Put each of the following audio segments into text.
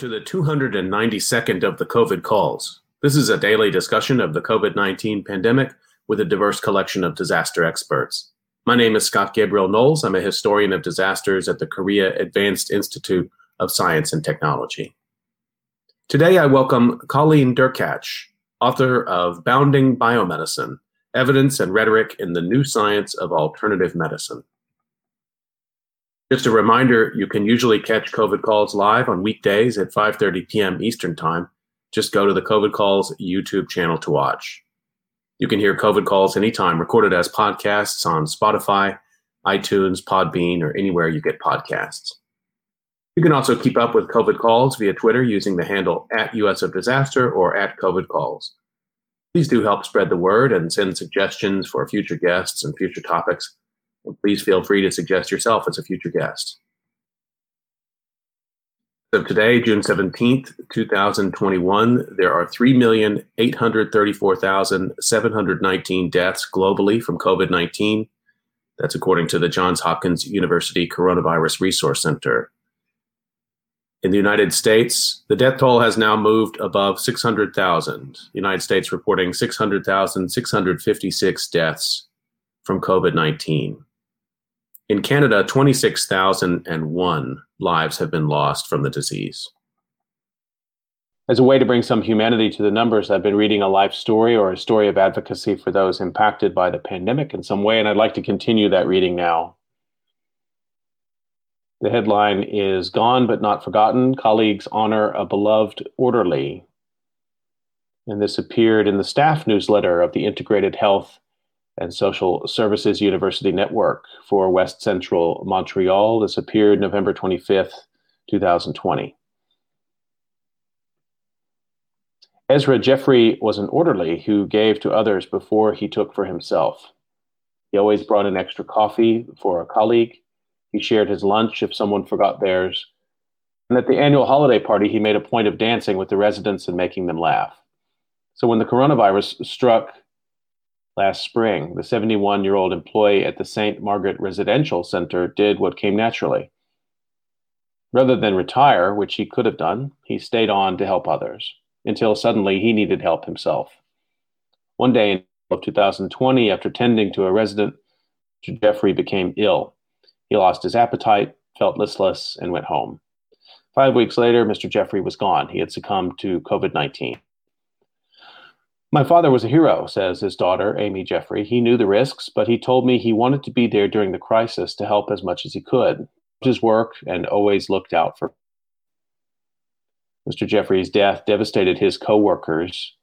to the 292nd of the COVID calls. This is a daily discussion of the COVID-19 pandemic with a diverse collection of disaster experts. My name is Scott Gabriel Knowles. I'm a historian of disasters at the Korea Advanced Institute of Science and Technology. Today, I welcome Colleen Derkatch, author of Bounding Biomedicine, Evidence and Rhetoric in the New Science of Alternative Medicine. Just a reminder, you can usually catch COVID Calls live on weekdays at 5:30 p.m. Eastern Time. Just go to the COVID Calls YouTube channel to watch. You can hear COVID Calls anytime, recorded as podcasts on Spotify, iTunes, Podbean, or anywhere you get podcasts. You can also keep up with COVID Calls via Twitter using the handle @USofDisaster or @COVIDCalls. Please do help spread the word and send suggestions for future guests and future topics. And please feel free to suggest yourself as a future guest. So today, June 17th, 2021, there are 3,834,719 deaths globally from COVID-19. That's according to the Johns Hopkins University Coronavirus Resource Center. In the United States, the death toll has now moved above 600,000. The United States reporting 600,656 deaths from COVID-19. In Canada, 26,001 lives have been lost from the disease. As a way to bring some humanity to the numbers, I've been reading a life story or a story of advocacy for those impacted by the pandemic in some way, and I'd like to continue that reading now. The headline is Gone But Not Forgotten, Colleagues Honor a Beloved Orderly. And this appeared in the staff newsletter of the Integrated Health and Social Services University Network for West Central Montreal. This appeared November 25th, 2020. Ezra Jeffrey was an orderly who gave to others before he took for himself. He always brought an extra coffee for a colleague. He shared his lunch if someone forgot theirs. And at the annual holiday party, he made a point of dancing with the residents and making them laugh. So when the coronavirus struck last spring, the 71-year-old employee at the St. Margaret Residential Center did what came naturally. Rather than retire, which he could have done, he stayed on to help others until suddenly he needed help himself. One day in 2020, after tending to a resident, Jeffrey became ill. He lost his appetite, felt listless, and went home. 5 weeks later, Mr. Jeffrey was gone. He had succumbed to COVID-19. My father was a hero, says his daughter, Amy Jeffrey. He knew the risks, but he told me he wanted to be there during the crisis to help as much as he could. His work and always looked out for Mr. Jeffrey's death devastated his co-workers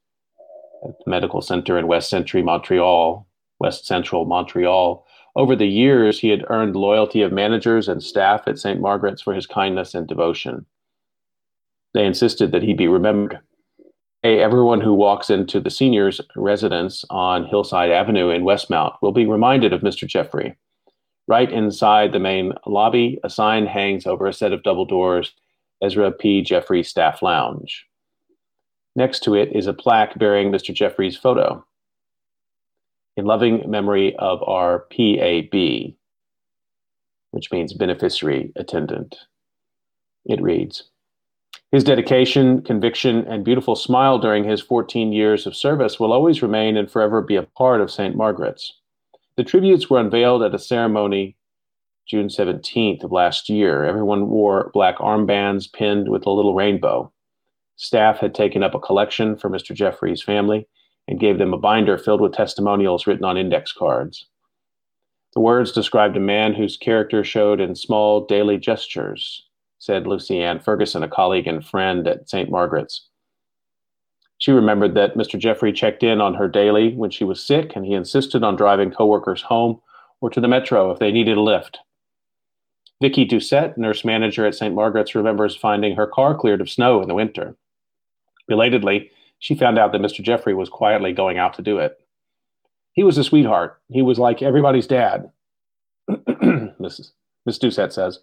at the medical center in West Central Montreal. Over the years, he had earned loyalty of managers and staff at St. Margaret's for his kindness and devotion. They insisted that he be remembered. Hey, everyone who walks into the seniors' residence on Hillside Avenue in Westmount will be reminded of Mr. Jeffrey. Right inside the main lobby, a sign hangs over a set of double doors, Ezra P. Jeffrey Staff Lounge. Next to it is a plaque bearing Mr. Jeffrey's photo. In loving memory of our PAB, which means beneficiary attendant. It reads, his dedication, conviction, and beautiful smile during his 14 years of service will always remain and forever be a part of St. Margaret's. The tributes were unveiled at a ceremony June 17th of last year. Everyone wore black armbands pinned with a little rainbow. Staff had taken up a collection for Mr. Jeffrey's family and gave them a binder filled with testimonials written on index cards. The words described a man whose character showed in small daily gestures, said Lucy Ann Ferguson, a colleague and friend at St. Margaret's. She remembered that Mr. Jeffrey checked in on her daily when she was sick, and he insisted on driving coworkers home or to the metro if they needed a lift. Vicky Doucette, nurse manager at St. Margaret's, remembers finding her car cleared of snow in the winter. Belatedly, she found out that Mr. Jeffrey was quietly going out to do it. He was a sweetheart. He was like everybody's dad, Miss Doucette says.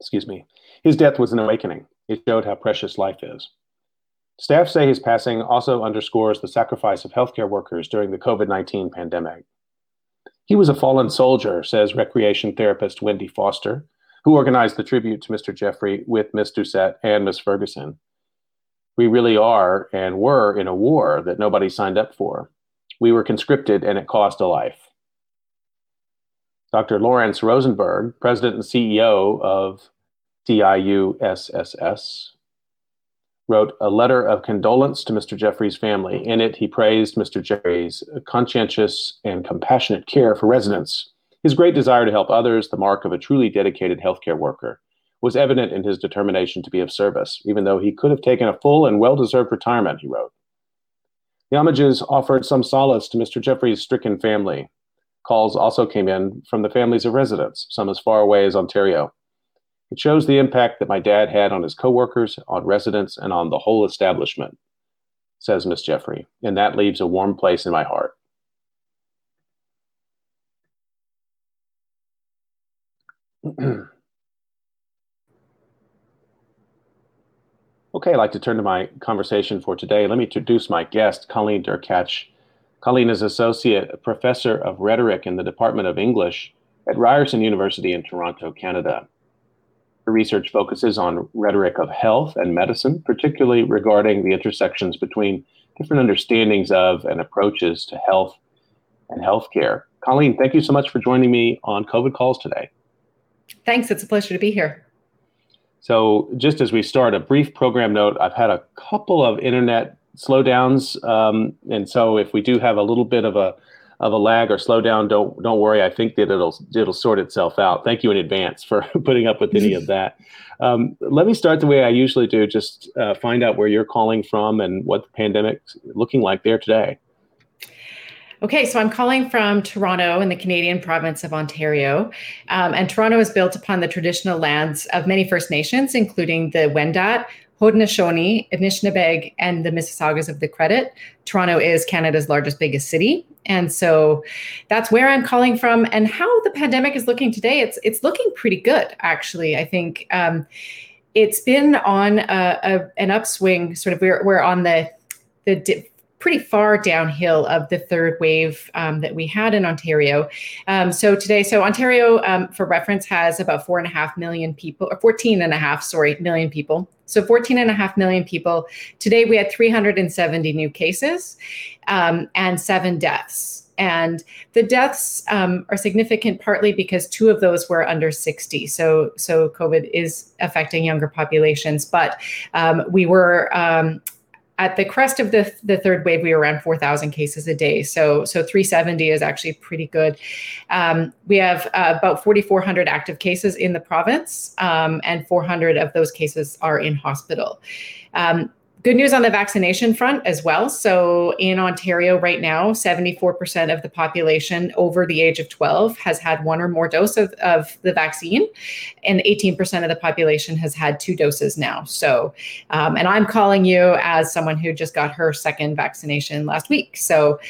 Excuse me. His death was an awakening. It showed how precious life is. Staff say his passing also underscores the sacrifice of healthcare workers during the COVID-19 pandemic. He was a fallen soldier, says recreation therapist Wendy Foster, who organized the tribute to Mr. Jeffrey with Ms. Doucette and Ms. Ferguson. We really are and were in a war that nobody signed up for. We were conscripted and it cost a life. Dr. Lawrence Rosenberg, president and CEO of DIUSSS, wrote a letter of condolence to Mr. Jeffrey's family. In it, he praised Mr. Jeffrey's conscientious and compassionate care for residents. His great desire to help others, the mark of a truly dedicated healthcare worker, was evident in his determination to be of service, even though he could have taken a full and well-deserved retirement, he wrote. The homages offered some solace to Mr. Jeffrey's stricken family. Calls also came in from the families of residents, some as far away as Ontario. It shows the impact that my dad had on his coworkers, on residents, and on the whole establishment, says Miss Jeffrey, and that leaves a warm place in my heart. Okay, I'd like to turn to my conversation for today. Let me introduce my guest, Colleen Derkatch. Colleen is Associate Professor of Rhetoric in the Department of English at Ryerson University in Toronto, Canada. Her research focuses on rhetoric of health and medicine, particularly regarding the intersections between different understandings of and approaches to health and healthcare. Colleen, thank you so much for joining me on COVID Calls today. Thanks, it's a pleasure to be here. So just as we start, a brief program note. I've had a couple of internet slowdowns, and so if we do have a little bit of a lag or slowdown, don't worry. I think that it'll sort itself out. Thank you in advance for putting up with any of that. Let me start the way I usually do, just find out where you're calling from and what the pandemic's looking like there today. Okay, so I'm calling from Toronto in the Canadian province of Ontario. And Toronto is built upon the traditional lands of many First Nations, including the Wendat, Haudenosaunee, Anishinabeg, and the Mississaugas of the Credit. Toronto is Canada's largest, biggest city. And so that's where I'm calling from. And how the pandemic is looking today, it's looking pretty good, actually. I think it's been on an upswing, sort of. We're on the pretty far downhill of the third wave that we had in Ontario. So Ontario, for reference, has about 4.5 million people, or 14.5 million people. So 14.5 million people. Today we had 370 new cases and 7 deaths. And the deaths are significant partly because 2 of those were under 60. So COVID is affecting younger populations, but we were at the crest of the third wave, we were around 4,000 cases a day. So 370 is actually pretty good. We have about 4,400 active cases in the province, and 400 of those cases are in hospital. Good news on the vaccination front as well. So in Ontario right now, 74% of the population over the age of 12 has had 1 or more dose of the vaccine, and 18% of the population has had 2 doses now. So, and I'm calling you as someone who just got her 2nd vaccination last week. So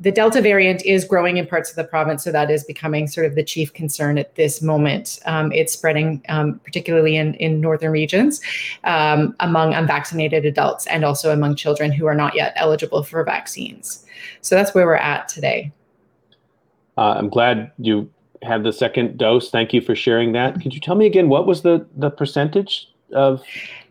the Delta variant is growing in parts of the province, so that is becoming sort of the chief concern at this moment. It's spreading, particularly in northern regions, among unvaccinated adults and also among children who are not yet eligible for vaccines. So that's where we're at today. I'm glad you had the 2nd dose. Thank you for sharing that. Could you tell me again, what was the percentage of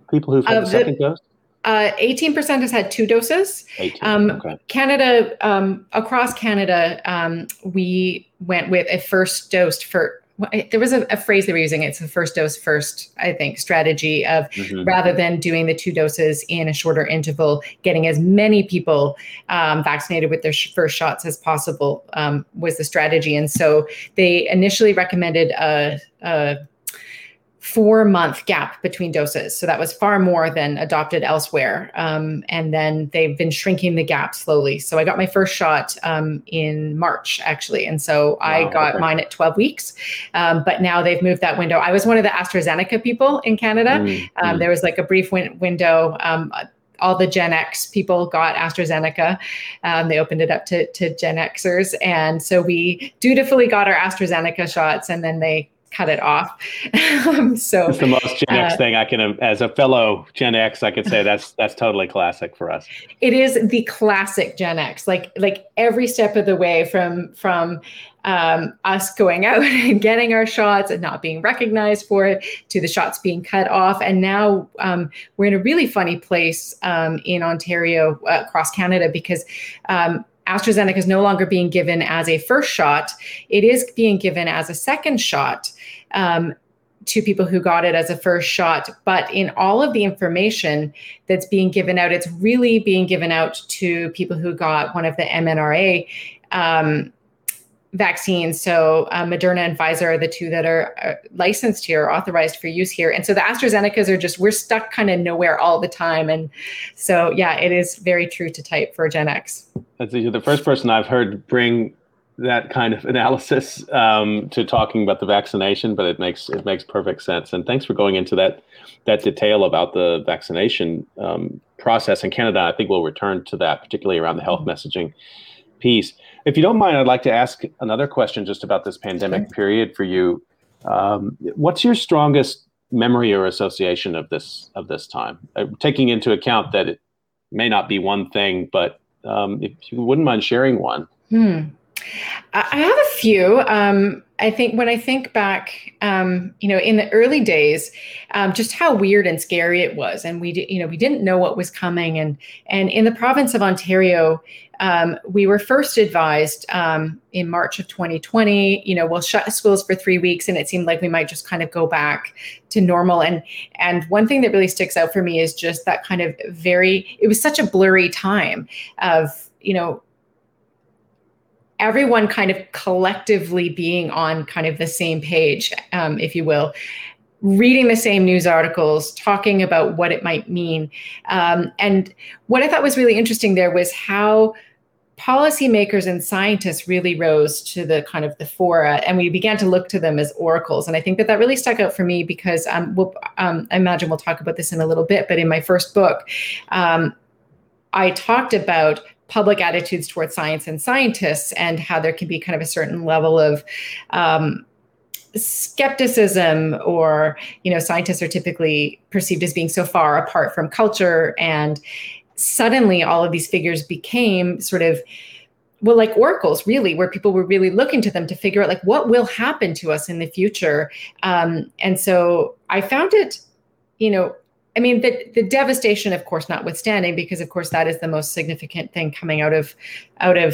people who've had the 2nd dose? 18% has had 2 doses. Okay. Canada, across Canada, we went with a first dose for. There was a phrase they were using. It's a first dose first, I think, strategy of rather than doing the 2 doses in a shorter interval, getting as many people vaccinated with their first shots as possible was the strategy. And so they initially recommended a 4-month gap between doses. So that was far more than adopted elsewhere. And then they've been shrinking the gap slowly. So I got my first shot in March, actually. And so I got mine at 12 weeks. But now they've moved that window. I was one of the AstraZeneca people in Canada. There was like a brief window. All the Gen X people got AstraZeneca. They opened it up to Gen Xers. And so we dutifully got our AstraZeneca shots, and then they cut it off. So it's the most Gen X thing I can, as a fellow Gen X, I could say that's totally classic for us. It is the classic Gen X, like every step of the way from us going out and getting our shots and not being recognized for it, to the shots being cut off. And now we're in a really funny place in Ontario, across Canada, because AstraZeneca is no longer being given as a first shot. It is being given as a second shot to people who got it as a first shot. But in all of the information that's being given out, it's really being given out to people who got one of the MNRA vaccines. So Moderna and Pfizer are the two that are licensed here, authorized for use here. And so the AstraZenecas are just, we're stuck kind of nowhere all the time. And so, yeah, it is very true to type for Gen X. That's the first person I've heard bring that kind of analysis to talking about the vaccination, but it makes perfect sense. And thanks for going into that detail about the vaccination process in Canada. I think we'll return to that, particularly around the health messaging piece. If you don't mind, I'd like to ask another question just about this pandemic period for you. What's your strongest memory or association of this time? Taking into account that it may not be one thing, but if you wouldn't mind sharing one. I have a few. I think when I think back, in the early days, just how weird and scary it was. And we didn't know what was coming. And in the province of Ontario, we were first advised in March of 2020, we'll shut schools for 3 weeks, and it seemed like we might just kind of go back to normal. And one thing that really sticks out for me is just that kind of it was such a blurry time of, everyone kind of collectively being on kind of the same page, if you will, reading the same news articles, talking about what it might mean. And what I thought was really interesting there was how policymakers and scientists really rose to the kind of the fora, and we began to look to them as oracles. And I think that really stuck out for me because I imagine we'll talk about this in a little bit, but in my first book, I talked about public attitudes towards science and scientists and how there can be kind of a certain level of skepticism, or, scientists are typically perceived as being so far apart from culture. And suddenly all of these figures became sort of, like oracles, really, where people were really looking to them to figure out, what will happen to us in the future. And so I found it, the devastation, of course, notwithstanding, because, of course, that is the most significant thing coming out of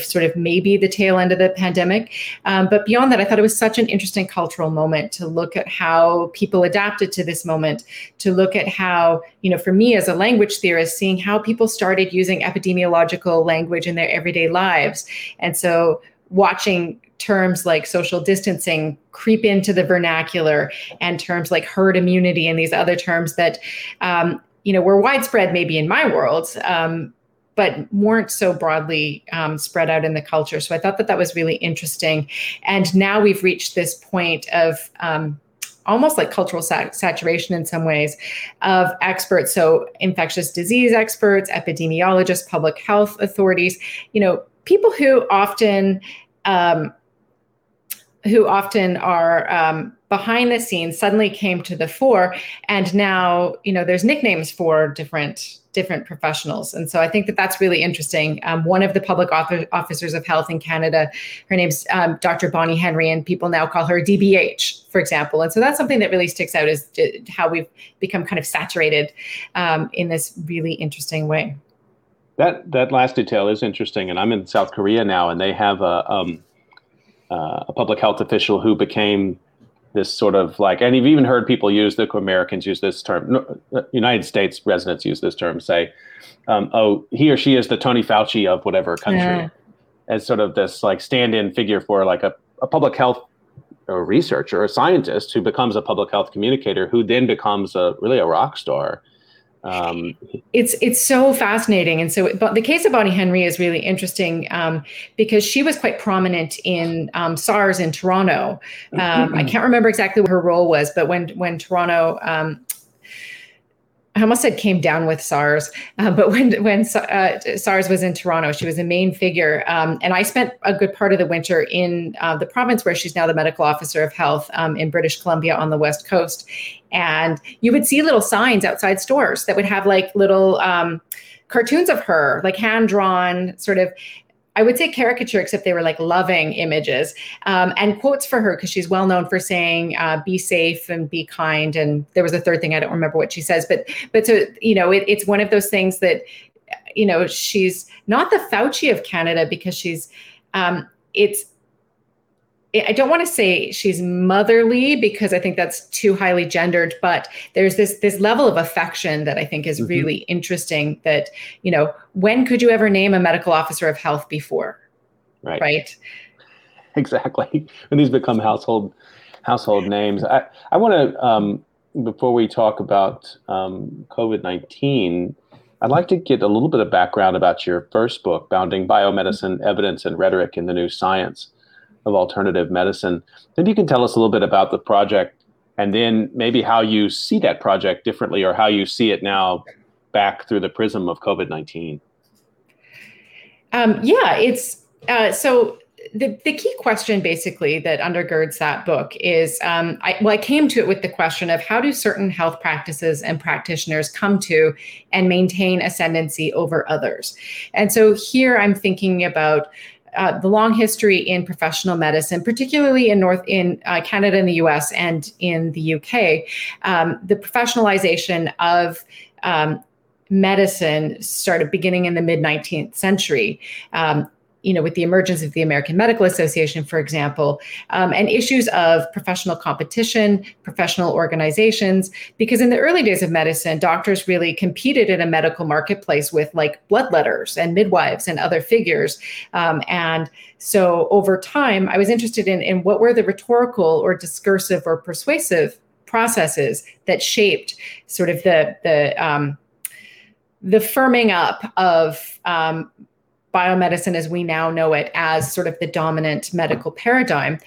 sort of maybe the tail end of the pandemic. But beyond that, I thought it was such an interesting cultural moment to look at how people adapted to this moment, to look at how, for me as a language theorist, seeing how people started using epidemiological language in their everyday lives. And so watching terms like social distancing creep into the vernacular, and terms like herd immunity and these other terms that, were widespread maybe in my world, but weren't so broadly spread out in the culture. So I thought that was really interesting. And now we've reached this point of almost like cultural saturation in some ways of experts. So infectious disease experts, epidemiologists, public health authorities, people who often are behind the scenes suddenly came to the fore. And now, there's nicknames for different professionals. And so I think that's really interesting. One of the public officers of health in Canada, her name's Dr. Bonnie Henry, and people now call her DBH, for example. And so that's something that really sticks out, is how we've become kind of saturated in this really interesting way. That last detail is interesting. And I'm in South Korea now, and they have a public health official who became this sort of like, and you've even heard people use, the Americans use this term, United States residents use this term, say, he or she is the Tony Fauci of whatever country, as sort of this like stand-in figure for like a public health or researcher or a scientist who becomes a public health communicator, who then becomes really a rock star. It's so fascinating. And so the case of Bonnie Henry is really interesting because she was quite prominent in SARS in Toronto. I can't remember exactly what her role was, but when Toronto I almost said came down with SARS, but when SARS was in Toronto, she was a main figure. And I spent a good part of the winter in the province where she's now the medical officer of health in British Columbia on the West Coast. And you would see little signs outside stores that would have like little cartoons of her, like hand-drawn sort of, I would say caricature, except they were like loving images and quotes for her because she's well known for saying, be safe and be kind. And there was a third thing, I don't remember what she says, but so, you know, it's one of those things that, you know, she's not the Fauci of Canada because she's, I don't want to say she's motherly because I think that's too highly gendered, but there's this level of affection that I think is really interesting that, you know, when could you ever name a medical officer of health before? Right. Right? Exactly. And these become household names. I want to, before we talk about COVID-19, I'd like to get a little bit of background about your first book, Bounding Biomedicine, Evidence and Rhetoric in the New Science of Alternative Medicine. Maybe you can tell us a little bit about the project and then maybe how you see that project differently or how you see it now back through the prism of COVID-19. So the key question basically that undergirds that book is, I came to it with the question of how do certain health practices and practitioners come to and maintain ascendancy over others? And so here I'm thinking about the long history in professional medicine, particularly in Canada and the US and in the UK, the professionalization of medicine started beginning in the mid-19th century, you know, with the emergence of the American Medical Association, for example, and issues of professional competition, professional organizations, because in the early days of medicine, doctors really competed in a medical marketplace with like bloodletters and midwives and other figures. And so over time, I was interested in what were the rhetorical or discursive or persuasive processes that shaped sort of the firming up of biomedicine as we now know it as sort of the dominant medical paradigm.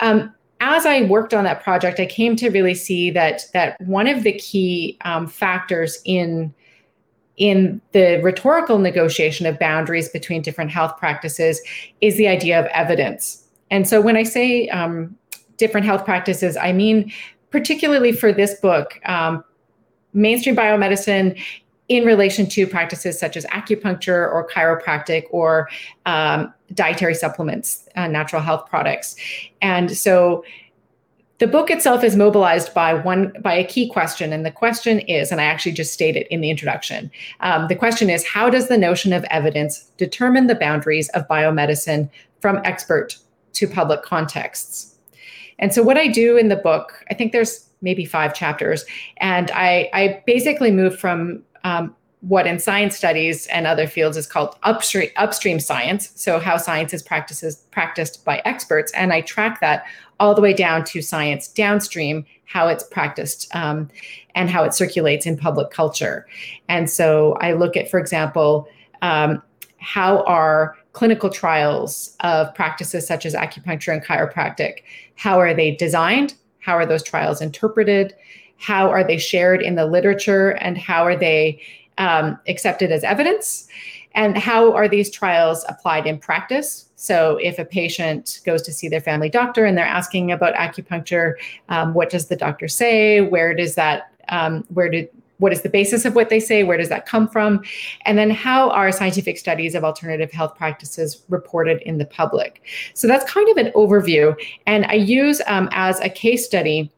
As I worked on that project, I came to really see that one of the key factors in the rhetorical negotiation of boundaries between different health practices is the idea of evidence. And so when I say different health practices, I mean, particularly for this book, mainstream biomedicine in relation to practices such as acupuncture or chiropractic or dietary supplements, natural health products. And so the book itself is mobilized by a key question. And the question is, and I actually just state it in the introduction, the question is, how does the notion of evidence determine the boundaries of biomedicine from expert to public contexts? And so what I do in the book, I think there's maybe 5 chapters, and I basically move from what in science studies and other fields is called upstream science, so how science is practiced by experts, and I track that all the way down to science downstream, how it's practiced and how it circulates in public culture. And so I look at, for example, how are clinical trials of practices such as acupuncture and chiropractic, how are they designed? How are those trials interpreted? How are they shared in the literature, and how are they accepted as evidence? And how are these trials applied in practice? So if a patient goes to see their family doctor and they're asking about acupuncture, what does the doctor say? What is the basis of what they say? Where does that come from? And then how are scientific studies of alternative health practices reported in the public? So that's kind of an overview. And I use as a case study,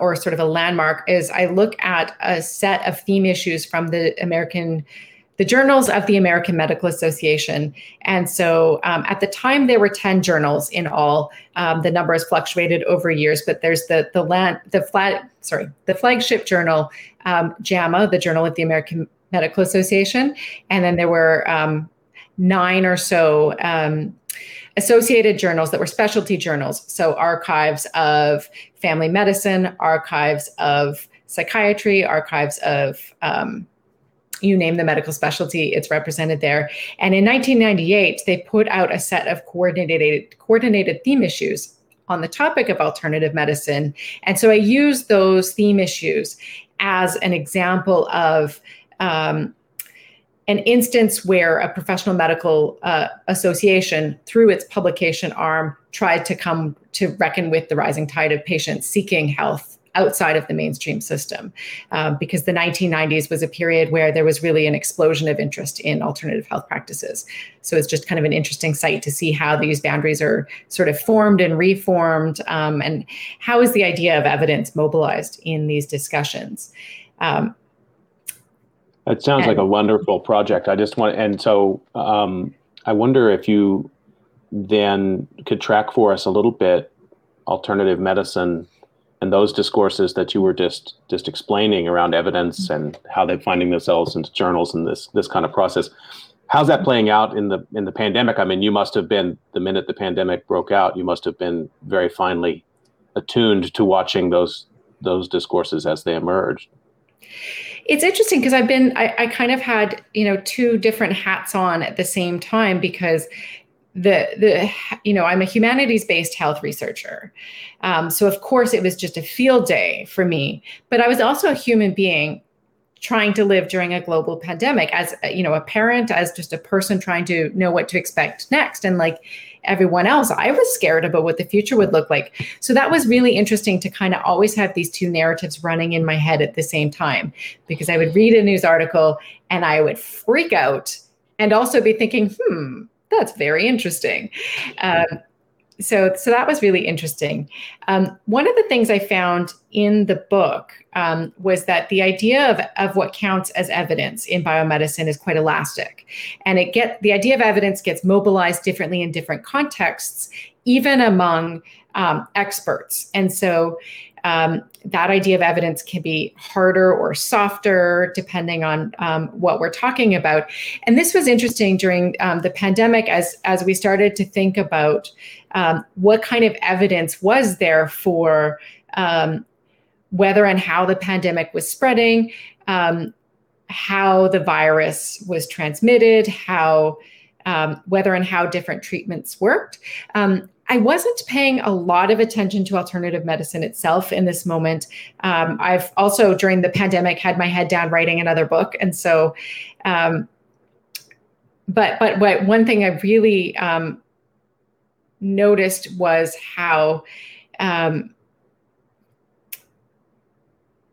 or sort of a landmark, is I look at a set of theme issues from the journals of the American Medical Association. And so at the time there were 10 journals in all. The number has fluctuated over years, but there's the flagship journal, JAMA, the Journal of the American Medical Association. And then there were 9 or so associated journals that were specialty journals. So archives of family medicine, archives of psychiatry, archives of, you name the medical specialty, it's represented there. And in 1998, they put out a set of coordinated theme issues on the topic of alternative medicine. And so I used those theme issues as an example of an instance where a professional medical association, through its publication arm, tried to come to reckon with the rising tide of patients seeking health outside of the mainstream system, because the 1990s was a period where there was really an explosion of interest in alternative health practices. So it's just kind of an interesting sight to see how these boundaries are sort of formed and reformed, and how is the idea of evidence mobilized in these discussions. It sounds like a wonderful project. I wonder if you then could track for us a little bit alternative medicine and those discourses that you were just explaining around evidence and how they're finding themselves into journals and this kind of process. How's that playing out in the pandemic? I mean, you must have been, the minute the pandemic broke out, you must have been very finely attuned to watching those discourses as they emerged. It's interesting because I kind of had, two different hats on at the same time, because I'm a humanities-based health researcher. So of course it was just a field day for me, but I was also a human being trying to live during a global pandemic as, a parent, as just a person trying to know what to expect next. And like everyone else, I was scared about what the future would look like. So that was really interesting to kind of always have these two narratives running in my head at the same time, because I would read a news article and I would freak out and also be thinking, that's very interesting. So that was really interesting. One of the things I found in the book was that the idea of what counts as evidence in biomedicine is quite elastic. And the idea of evidence gets mobilized differently in different contexts, even among experts. And so that idea of evidence can be harder or softer depending on what we're talking about. And this was interesting during the pandemic as we started to think about what kind of evidence was there for whether and how the pandemic was spreading, how the virus was transmitted, whether and how different treatments worked. I wasn't paying a lot of attention to alternative medicine itself in this moment. I've also, during the pandemic, had my head down writing another book. And so, but one thing I really noticed was how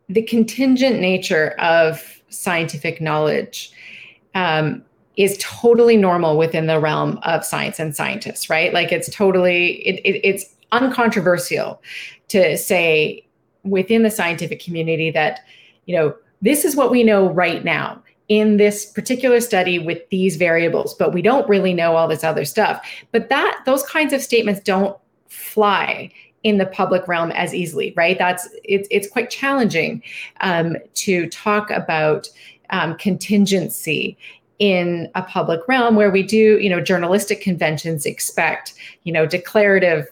the contingent nature of scientific knowledge is totally normal within the realm of science and scientists, right? Like it's uncontroversial to say within the scientific community that, this is what we know right now in this particular study with these variables, but we don't really know all this other stuff. But those kinds of statements don't fly in the public realm as easily, right? It's quite challenging to talk about contingency in a public realm where we do, journalistic conventions expect, declarative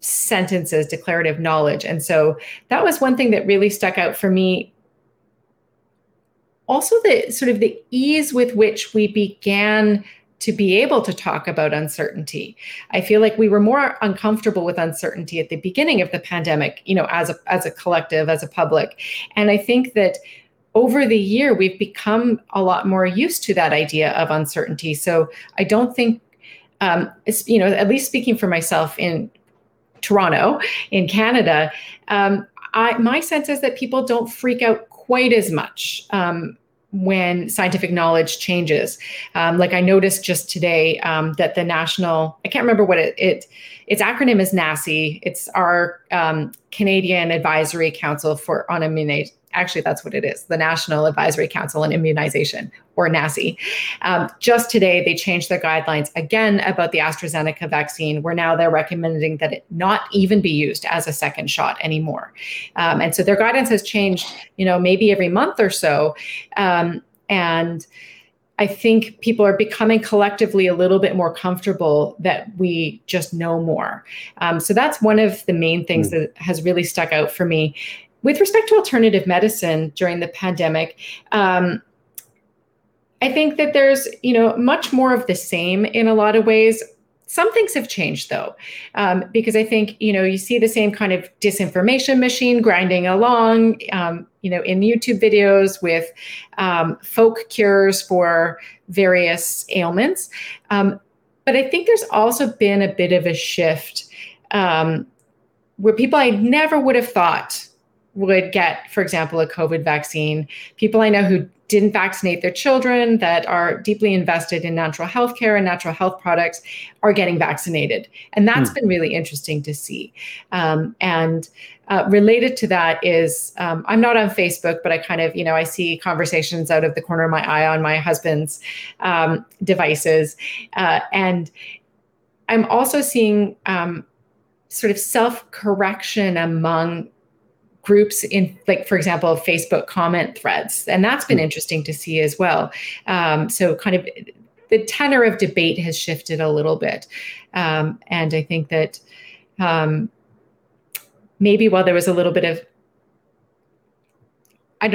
sentences, declarative knowledge. And so that was one thing that really stuck out for me. Also, the sort of the ease with which we began to be able to talk about uncertainty. I feel like we were more uncomfortable with uncertainty at the beginning of the pandemic, as a collective, as a public. And I think that over the year, we've become a lot more used to that idea of uncertainty. So I don't think, at least speaking for myself in Toronto, in Canada, my sense is that people don't freak out quite as much when scientific knowledge changes. Like I noticed just today that the national, I can't remember what its acronym is, NAACI. It's our Canadian Advisory Council on Immunization. Actually, that's what it is, the National Advisory Council on Immunization, or NAACI. Just today, they changed their guidelines again about the AstraZeneca vaccine, where now they're recommending that it not even be used as a second shot anymore. And so their guidance has changed, maybe every month or so. And I think people are becoming collectively a little bit more comfortable that we just know more. So that's one of the main things that has really stuck out for me. With respect to alternative medicine during the pandemic, I think that there's, much more of the same in a lot of ways. Some things have changed, though, because I think, you see the same kind of disinformation machine grinding along, in YouTube videos with folk cures for various ailments. But I think there's also been a bit of a shift where people I never would have thought would get, for example, a COVID vaccine. People I know who didn't vaccinate their children, that are deeply invested in natural health care and natural health products, are getting vaccinated. And that's been really interesting to see. And related to that is, I'm not on Facebook, but I kind of, I see conversations out of the corner of my eye on my husband's devices. And I'm also seeing sort of self-correction among groups in, like, for example, Facebook comment threads. And that's been interesting to see as well. So kind of the tenor of debate has shifted a little bit. And I think that maybe while there was a little bit of, I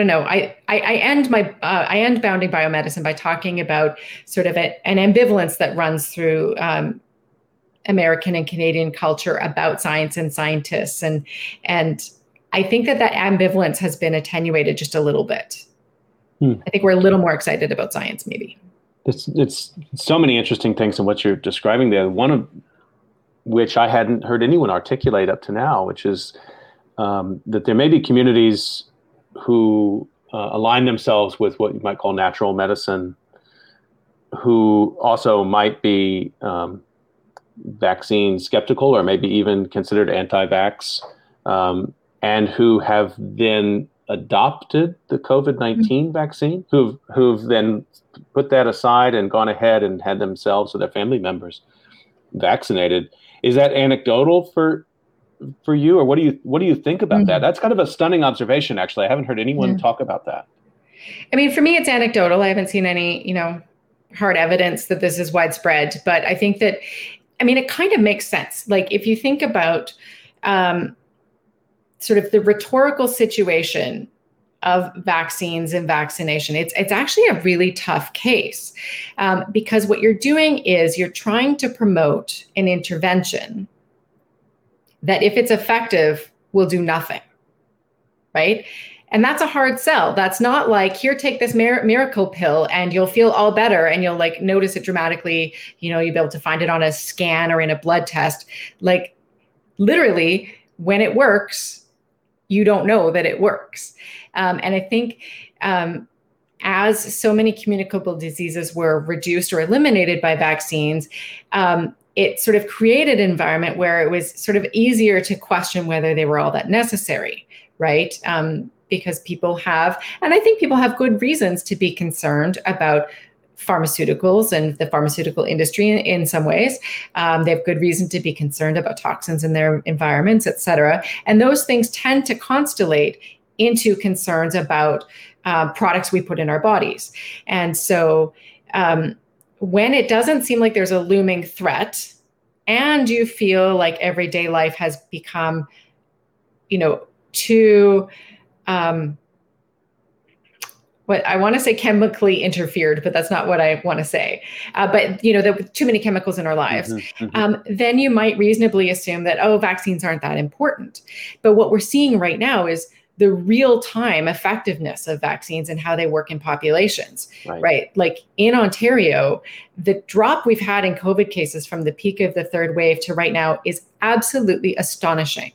end Bounding Biomedicine by talking about sort of an ambivalence that runs through American and Canadian culture about science and scientists. And I think that ambivalence has been attenuated just a little bit. I think we're a little more excited about science, maybe. It's so many interesting things in what you're describing there. One of which I hadn't heard anyone articulate up to now, which is that there may be communities who align themselves with what you might call natural medicine, who also might be vaccine skeptical or maybe even considered anti-vax, and who have then adopted the COVID-19 vaccine, who've then put that aside and gone ahead and had themselves or their family members vaccinated. Is that anecdotal for you, or what do you think about that? That's kind of a stunning observation, actually. I haven't heard anyone talk about that. I mean, for me, it's anecdotal. I haven't seen any, hard evidence that this is widespread, but I think that, it kind of makes sense. Like, if you think about sort of the rhetorical situation of vaccines and vaccination, it's actually a really tough case, because what you're doing is you're trying to promote an intervention that, if it's effective, will do nothing, right? And that's a hard sell. That's not like, here, take this miracle pill and you'll feel all better and you'll like notice it dramatically. You'll be able to find it on a scan or in a blood test. Like, literally, when it works, you don't know that it works. And I think as so many communicable diseases were reduced or eliminated by vaccines, it sort of created an environment where it was sort of easier to question whether they were all that necessary, right? Because people have, and I think people have good reasons to be concerned about pharmaceuticals and the pharmaceutical industry in some ways. They have good reason to be concerned about toxins in their environments, et cetera. And those things tend to constellate into concerns about products we put in our bodies. And so when it doesn't seem like there's a looming threat and you feel like everyday life has become, too... what I want to say, chemically interfered, but that's not what I want to say. But there were too many chemicals in our lives. Then you might reasonably assume that, vaccines aren't that important. But what we're seeing right now is the real-time effectiveness of vaccines and how they work in populations, right? Like in Ontario, the drop we've had in COVID cases from the peak of the third wave to right now is absolutely astonishing.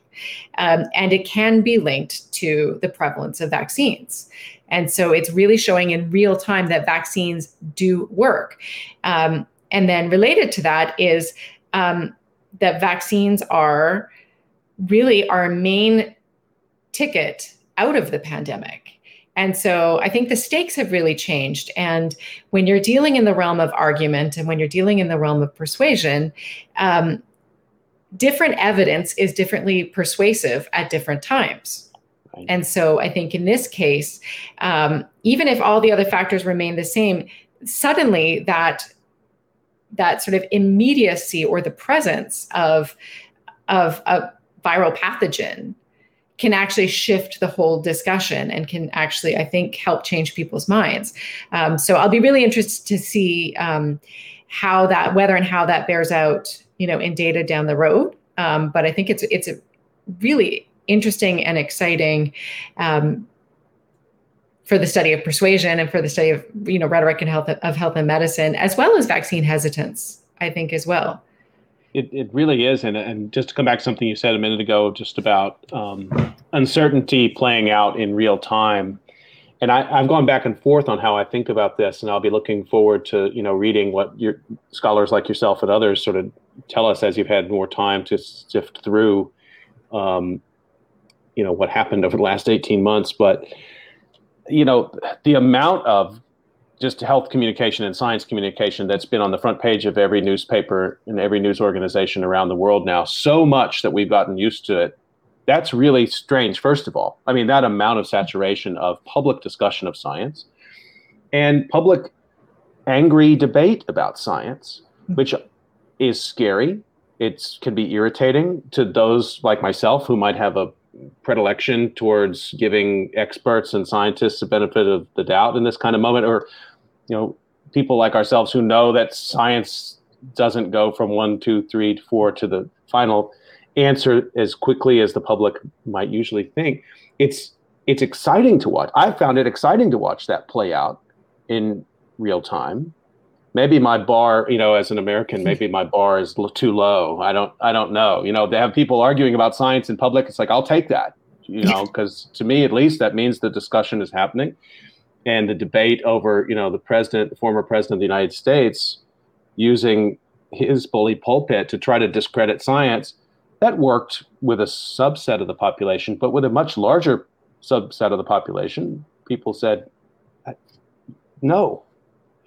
And it can be linked to the prevalence of vaccines. And so it's really showing in real time that vaccines do work. And then related to that is that vaccines are really our main ticket out of the pandemic. And so I think the stakes have really changed. And when you're dealing in the realm of argument and when you're dealing in the realm of persuasion, different evidence is differently persuasive at different times. Right. And so I think in this case, even if all the other factors remain the same, suddenly that sort of immediacy or the presence of a viral pathogen can actually shift the whole discussion and can actually, I think, help change people's minds. So I'll be really interested to see whether and how that bears out you know, in data down the road. But I think it's a really interesting and exciting for the study of persuasion and for the study of, you know, rhetoric and health and medicine, as well as vaccine hesitance, I think, as well. It really is. And just to come back to something you said a minute ago, just about uncertainty playing out in real time. And I've gone back and forth on how I think about this, and I'll be looking forward to, you know, reading what your scholars like yourself and others sort of tell us as you've had more time to sift through, you know, what happened over the last 18 months. But, you know, the amount of just health communication and science communication that's been on the front page of every newspaper and every news organization around the world now, so much that we've gotten used to it. That's really strange, first of all. I mean, that amount of saturation of public discussion of science and public angry debate about science, which is scary. It can be irritating to those like myself who might have a predilection towards giving experts and scientists the benefit of the doubt in this kind of moment, or, you know, people like ourselves who know that science doesn't go from 1, 2, 3, 4 to the final answer as quickly as the public might usually think. It's exciting to watch. I found it exciting to watch that play out in real time. Maybe my bar, you know, as an American, maybe my bar is too low. I don't know. You know, they have people arguing about science in public. It's like, I'll take that, you know, because to me, at least, that means the discussion is happening. And the debate over, you know, the president, the former president of the United States, using his bully pulpit to try to discredit science, that worked with a subset of the population, but with a much larger subset of the population, people said, no.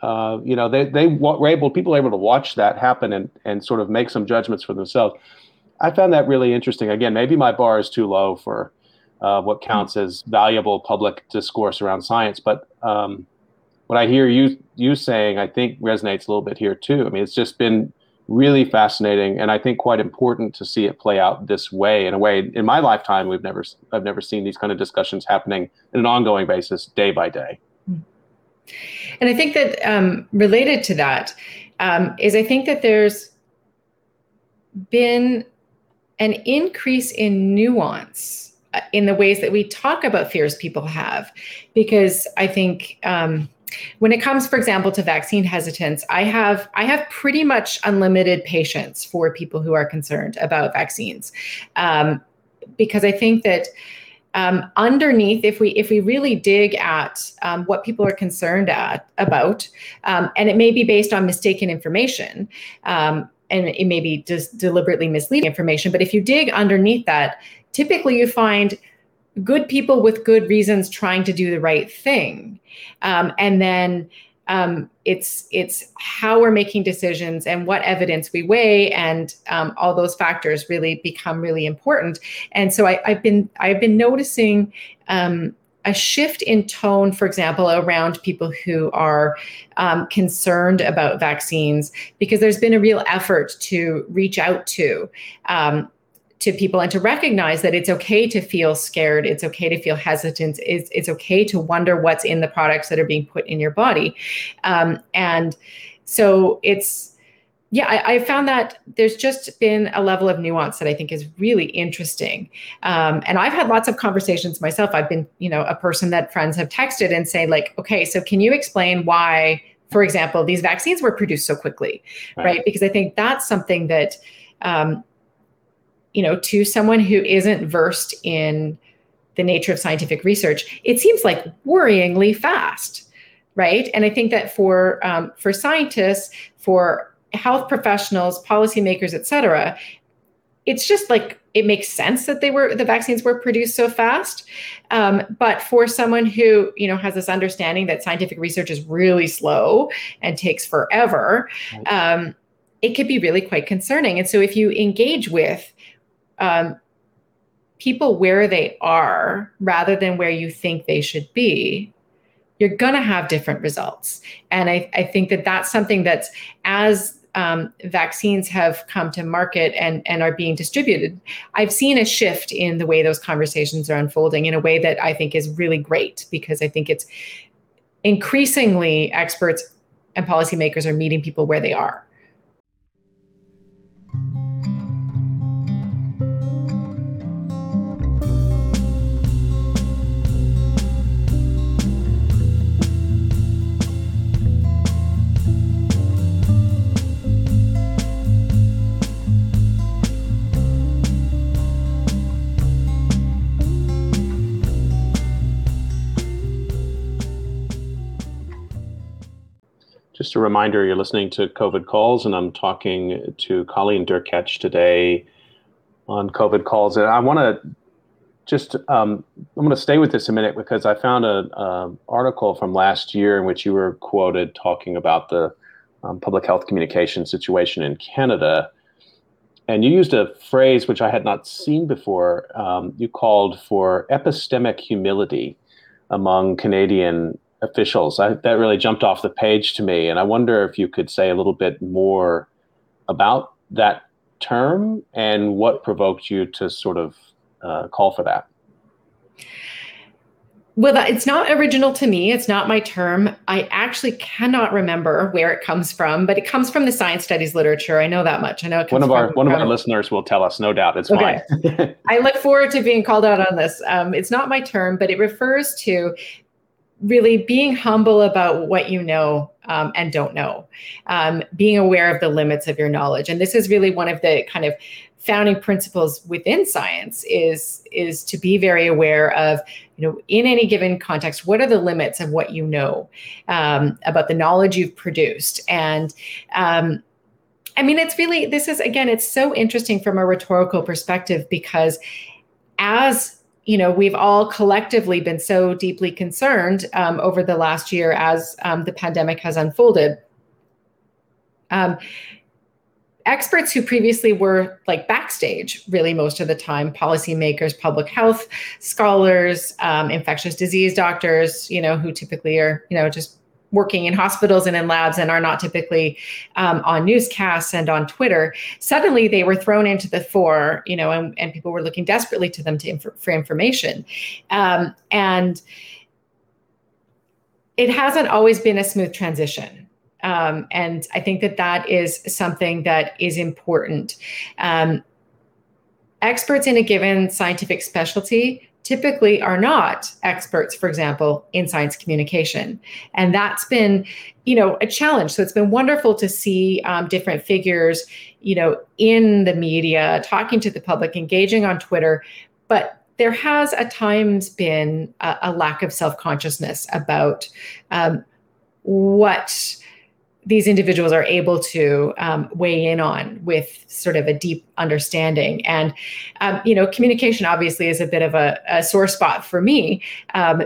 You know, they were able, people were able to watch that happen and sort of make some judgments for themselves. I found that really interesting. Again, maybe my bar is too low for what counts as valuable public discourse around science. But what I hear you saying, I think resonates a little bit here too. I mean, it's just been really fascinating, and I think quite important to see it play out this way. In a way, in my lifetime, I've never seen these kind of discussions happening on an ongoing basis, day by day. And I think that related to that is I think that there's been an increase in nuance in the ways that we talk about fears people have, because I think when it comes, for example, to vaccine hesitance, I have pretty much unlimited patience for people who are concerned about vaccines, because I think that underneath, if we really dig at what people are concerned about, and it may be based on mistaken information, and it may be just deliberately misleading information, but if you dig underneath that, typically you find good people with good reasons trying to do the right thing, and then it's how we're making decisions and what evidence we weigh, and all those factors really become really important. And so I've been noticing a shift in tone, for example, around people who are concerned about vaccines, because there's been a real effort to reach out to people and to recognize that it's okay to feel scared, it's okay to feel hesitant, it's okay to wonder what's in the products that are being put in your body. And so I found that there's just been a level of nuance that I think is really interesting. And I've had lots of conversations myself. I've been, you know, a person that friends have texted and say, like, okay, so can you explain why, for example, these vaccines were produced so quickly, right? Because I think that's something that, you know, to someone who isn't versed in the nature of scientific research, it seems like worryingly fast, right? And I think that for scientists, for health professionals, policymakers, et cetera, it's just like, it makes sense that the vaccines were produced so fast. But for someone who, you know, has this understanding that scientific research is really slow and takes forever, it could be really quite concerning. And so if you engage with people where they are rather than where you think they should be, you're going to have different results. And I think that that's something that's, as vaccines have come to market and are being distributed, I've seen a shift in the way those conversations are unfolding in a way that I think is really great, because I think it's increasingly experts and policymakers are meeting people where they are. Just a reminder, you're listening to COVID Calls, and I'm talking to Colleen Derkatch today on COVID Calls. And I want to just, I'm going to stay with this a minute because I found an article from last year in which you were quoted talking about the public health communication situation in Canada. And you used a phrase which I had not seen before. You called for epistemic humility among Canadian officials. That really jumped off the page to me. And I wonder if you could say a little bit more about that term and what provoked you to sort of call for that. Well, it's not original to me. It's not my term. I actually cannot remember where it comes from, but it comes from the science studies literature. I know that much. I know it comes one of our listeners will tell us, no doubt. It's okay. Fine. I look forward to being called out on this. It's not my term, but it refers to really being humble about what you know and don't know, being aware of the limits of your knowledge. And this is really one of the kind of founding principles within science is to be very aware of, you know, in any given context, what are the limits of what you know about the knowledge you've produced? And I mean, it's really, this is, again, it's so interesting from a rhetorical perspective because as, you know, we've all collectively been so deeply concerned over the last year as the pandemic has unfolded, experts who previously were like backstage, really most of the time, policymakers, public health scholars, infectious disease doctors, you know, who typically are, you know, just working in hospitals and in labs and are not typically on newscasts and on Twitter, suddenly they were thrown into the fore, you know, and people were looking desperately to them for information. And it hasn't always been a smooth transition. And I think that that is something that is important. Experts in a given scientific specialty typically are not experts, for example, in science communication. And that's been, you know, a challenge. So it's been wonderful to see different figures, you know, in the media, talking to the public, engaging on Twitter, but there has at times been a lack of self-consciousness about what these individuals are able to weigh in on with sort of a deep understanding. And, you know, communication obviously is a bit of a sore spot for me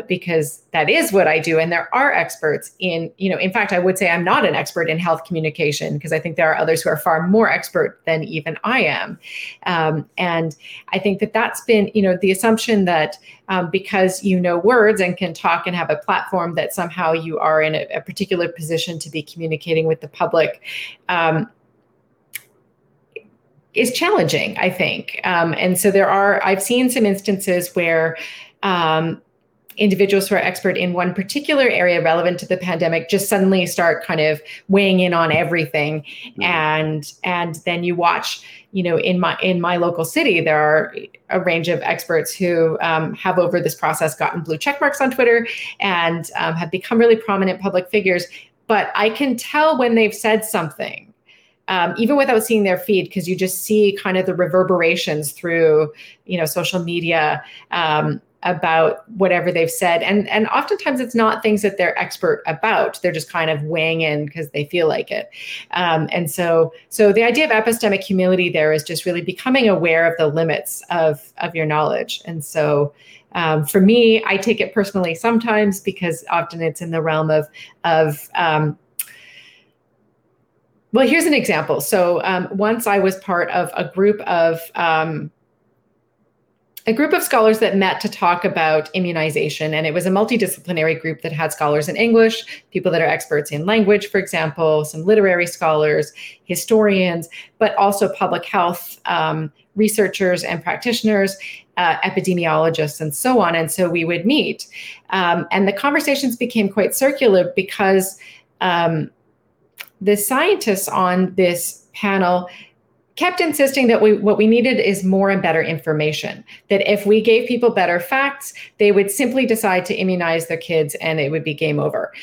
because that is what I do. And there are experts in, you know, in fact, I would say I'm not an expert in health communication because I think there are others who are far more expert than even I am. And I think that that's been, you know, the assumption that because you know words and can talk and have a platform that somehow you are in a particular position to be communicating with the public is challenging, I think. And so I've seen some instances where individuals who are expert in one particular area relevant to the pandemic just suddenly start kind of weighing in on everything. Mm-hmm. And then you watch, you know, in my local city, there are a range of experts who have over this process gotten blue check marks on Twitter and have become really prominent public figures. But I can tell when they've said something. Even without seeing their feed, because you just see kind of the reverberations through, you know, social media about whatever they've said. And oftentimes it's not things that they're expert about. They're just kind of weighing in because they feel like it. And so the idea of epistemic humility there is just really becoming aware of the limits of your knowledge. And so for me, I take it personally sometimes because often it's in the realm of well, here's an example. So once I was part of a group of scholars that met to talk about immunization, and it was a multidisciplinary group that had scholars in English, people that are experts in language, for example, some literary scholars, historians, but also public health researchers and practitioners, epidemiologists, and so on. And so we would meet, and the conversations became quite circular because the scientists on this panel kept insisting that what we needed is more and better information, that if we gave people better facts, they would simply decide to immunize their kids and it would be game over.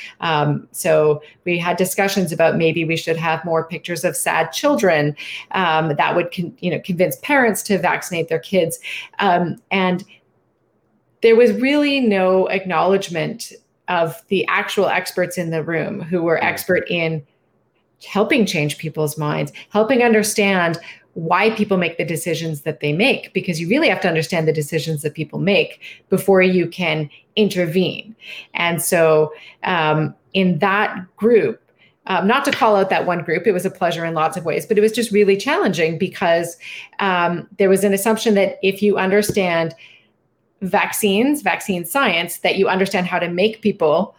So we had discussions about maybe we should have more pictures of sad children that would convince parents to vaccinate their kids. And there was really no acknowledgement of the actual experts in the room who were expert in helping change people's minds, helping understand why people make the decisions that they make, because you really have to understand the decisions that people make before you can intervene. And so in that group, not to call out that one group, it was a pleasure in lots of ways, but it was just really challenging because there was an assumption that if you understand vaccines, vaccine science, that you understand how to make people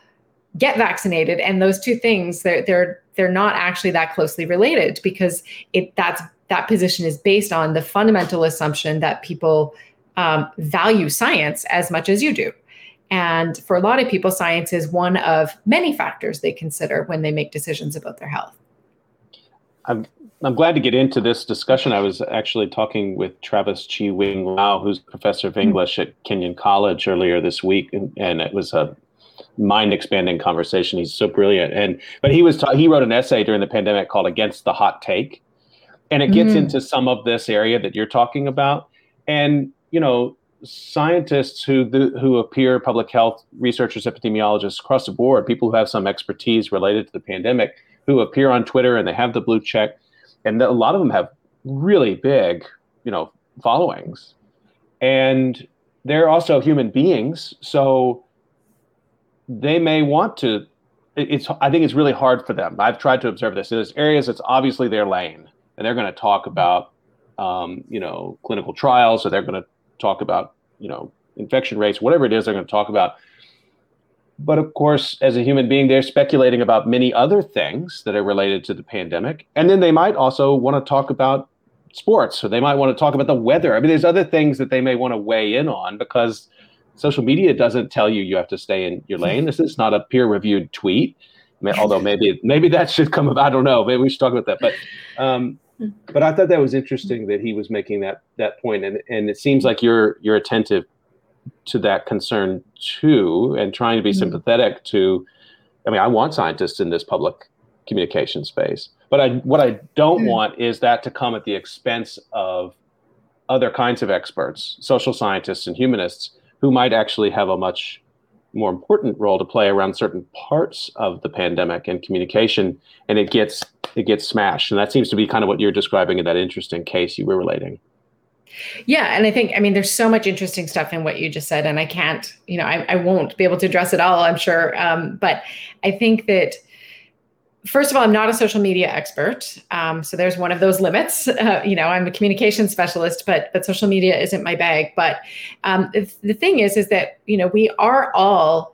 get vaccinated. And those two things, they're not actually that closely related, because that position is based on the fundamental assumption that people value science as much as you do. And for a lot of people, science is one of many factors they consider when they make decisions about their health. I'm glad to get into this discussion. I was actually talking with Travis Chi-Wing Lau, who's professor of English at Kenyon College earlier this week, and it was a mind-expanding conversation. He's so brilliant, but he wrote an essay during the pandemic called "Against the Hot Take," and it gets into some of this area that you're talking about. And you know, scientists who appear, public health researchers, epidemiologists across the board, people who have some expertise related to the pandemic, who appear on Twitter and they have the blue check. And a lot of them have really big, followings, and they're also human beings. So they may want to, I think it's really hard for them. I've tried to observe this. There's areas that's obviously their lane, and they're going to talk about, clinical trials, or they're going to talk about, infection rates, whatever it is they're going to talk about. But of course, as a human being, they're speculating about many other things that are related to the pandemic. And then they might also want to talk about sports, or they might want to talk about the weather. I mean, there's other things that they may want to weigh in on, because social media doesn't tell you have to stay in your lane. This is not a peer-reviewed tweet. I mean, although maybe that should come up. I don't know. Maybe we should talk about that. But I thought that was interesting that he was making that point. And it seems like you're attentive to that concern too, and trying to be sympathetic to, I want scientists in this public communication space, but what I don't want is that to come at the expense of other kinds of experts, social scientists and humanists, who might actually have a much more important role to play around certain parts of the pandemic and communication, and it gets smashed. And that seems to be kind of what you're describing in that interesting case you were relating. Yeah. And I think, there's so much interesting stuff in what you just said, and I can't, I won't be able to address it all, I'm sure. But I think that, first of all, I'm not a social media expert. So there's one of those limits. I'm a communication specialist, but social media isn't my bag. But the thing is that, we are all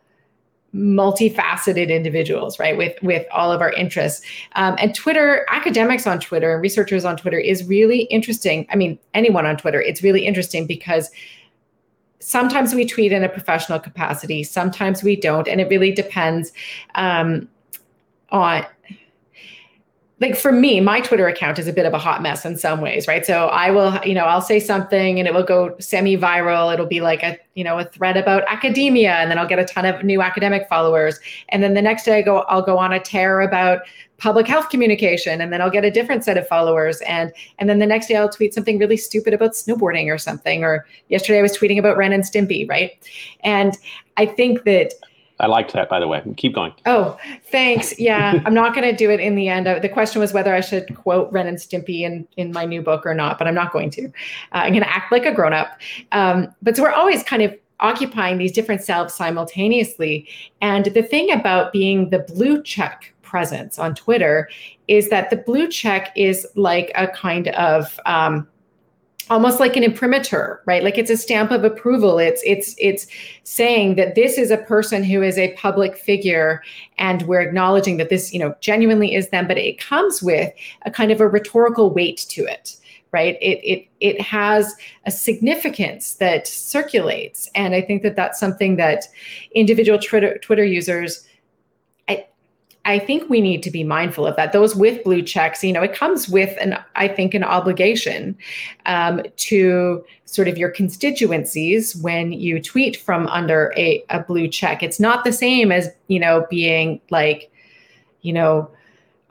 multifaceted individuals, right? With all of our interests. And Twitter, academics on Twitter and researchers on Twitter is really interesting. Anyone on Twitter, it's really interesting, because sometimes we tweet in a professional capacity, sometimes we don't. And it really depends on, like, for me, my Twitter account is a bit of a hot mess in some ways, right? So I will, I'll say something and it will go semi-viral. It'll be like a thread about academia, and then I'll get a ton of new academic followers. And then the next day I'll go on a tear about public health communication, and then I'll get a different set of followers. And then the next day I'll tweet something really stupid about snowboarding or something. Or yesterday I was tweeting about Ren and Stimpy, right? And I think that, I liked that, by the way. Keep going. Oh, thanks. Yeah, I'm not going to do it in the end. The question was whether I should quote Ren and Stimpy in my new book or not, but I'm not going to. I'm going to act like a grown-up. But so we're always kind of occupying these different selves simultaneously. And the thing about being the blue check presence on Twitter is that the blue check is like a kind of almost like an imprimatur, right? Like, it's a stamp of approval. It's saying that this is a person who is a public figure, and we're acknowledging that this, genuinely is them, but it comes with a kind of a rhetorical weight to it, right? It has a significance that circulates. And I think that that's something that individual Twitter users, I think we need to be mindful of that. Those with blue checks, it comes with an obligation to sort of your constituencies when you tweet from under a blue check. It's not the same as, being like, I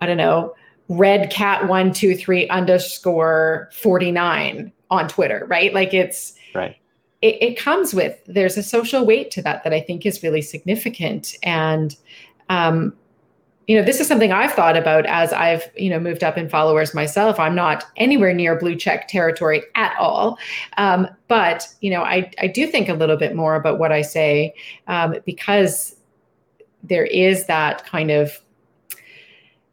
don't know, redcat123_49 on Twitter, right? Like, it's, right. it comes with, there's a social weight to that I think is really significant. And, this is something I've thought about as I've, moved up in followers myself. I'm not anywhere near blue check territory at all. But I do think a little bit more about what I say, because there is that kind of,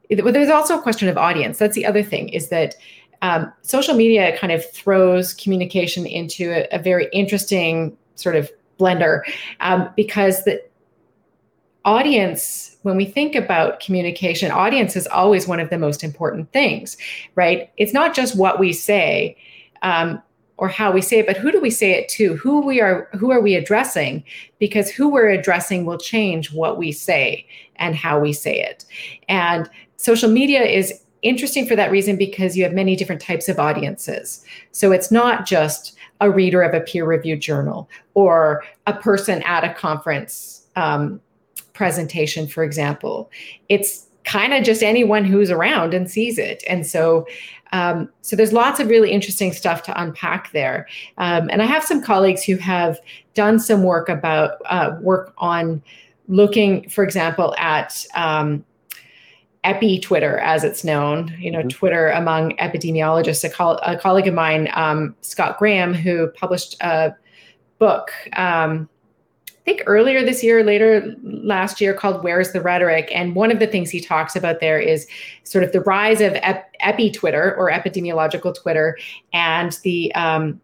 but there's also a question of audience. That's the other thing, is that social media kind of throws communication into a very interesting sort of blender, because the audience, when we think about communication, audience is always one of the most important things, right? It's not just what we say or how we say it, but who do we say it to? Who are we addressing? Because who we're addressing will change what we say and how we say it. And social media is interesting for that reason, because you have many different types of audiences. So it's not just a reader of a peer-reviewed journal or a person at a conference presentation, for example. It's kind of just anyone who's around and sees it. And so so there's lots of really interesting stuff to unpack there. And I have some colleagues who have done some work about work on looking, for example, at Epi Twitter, as it's known, Twitter among epidemiologists. A colleague of mine, Scott Graham, who published a book, I think earlier this year, later last year, called Where's the Rhetoric? And one of the things he talks about there is sort of the rise of Epi Twitter, or epidemiological Twitter, and the, I'm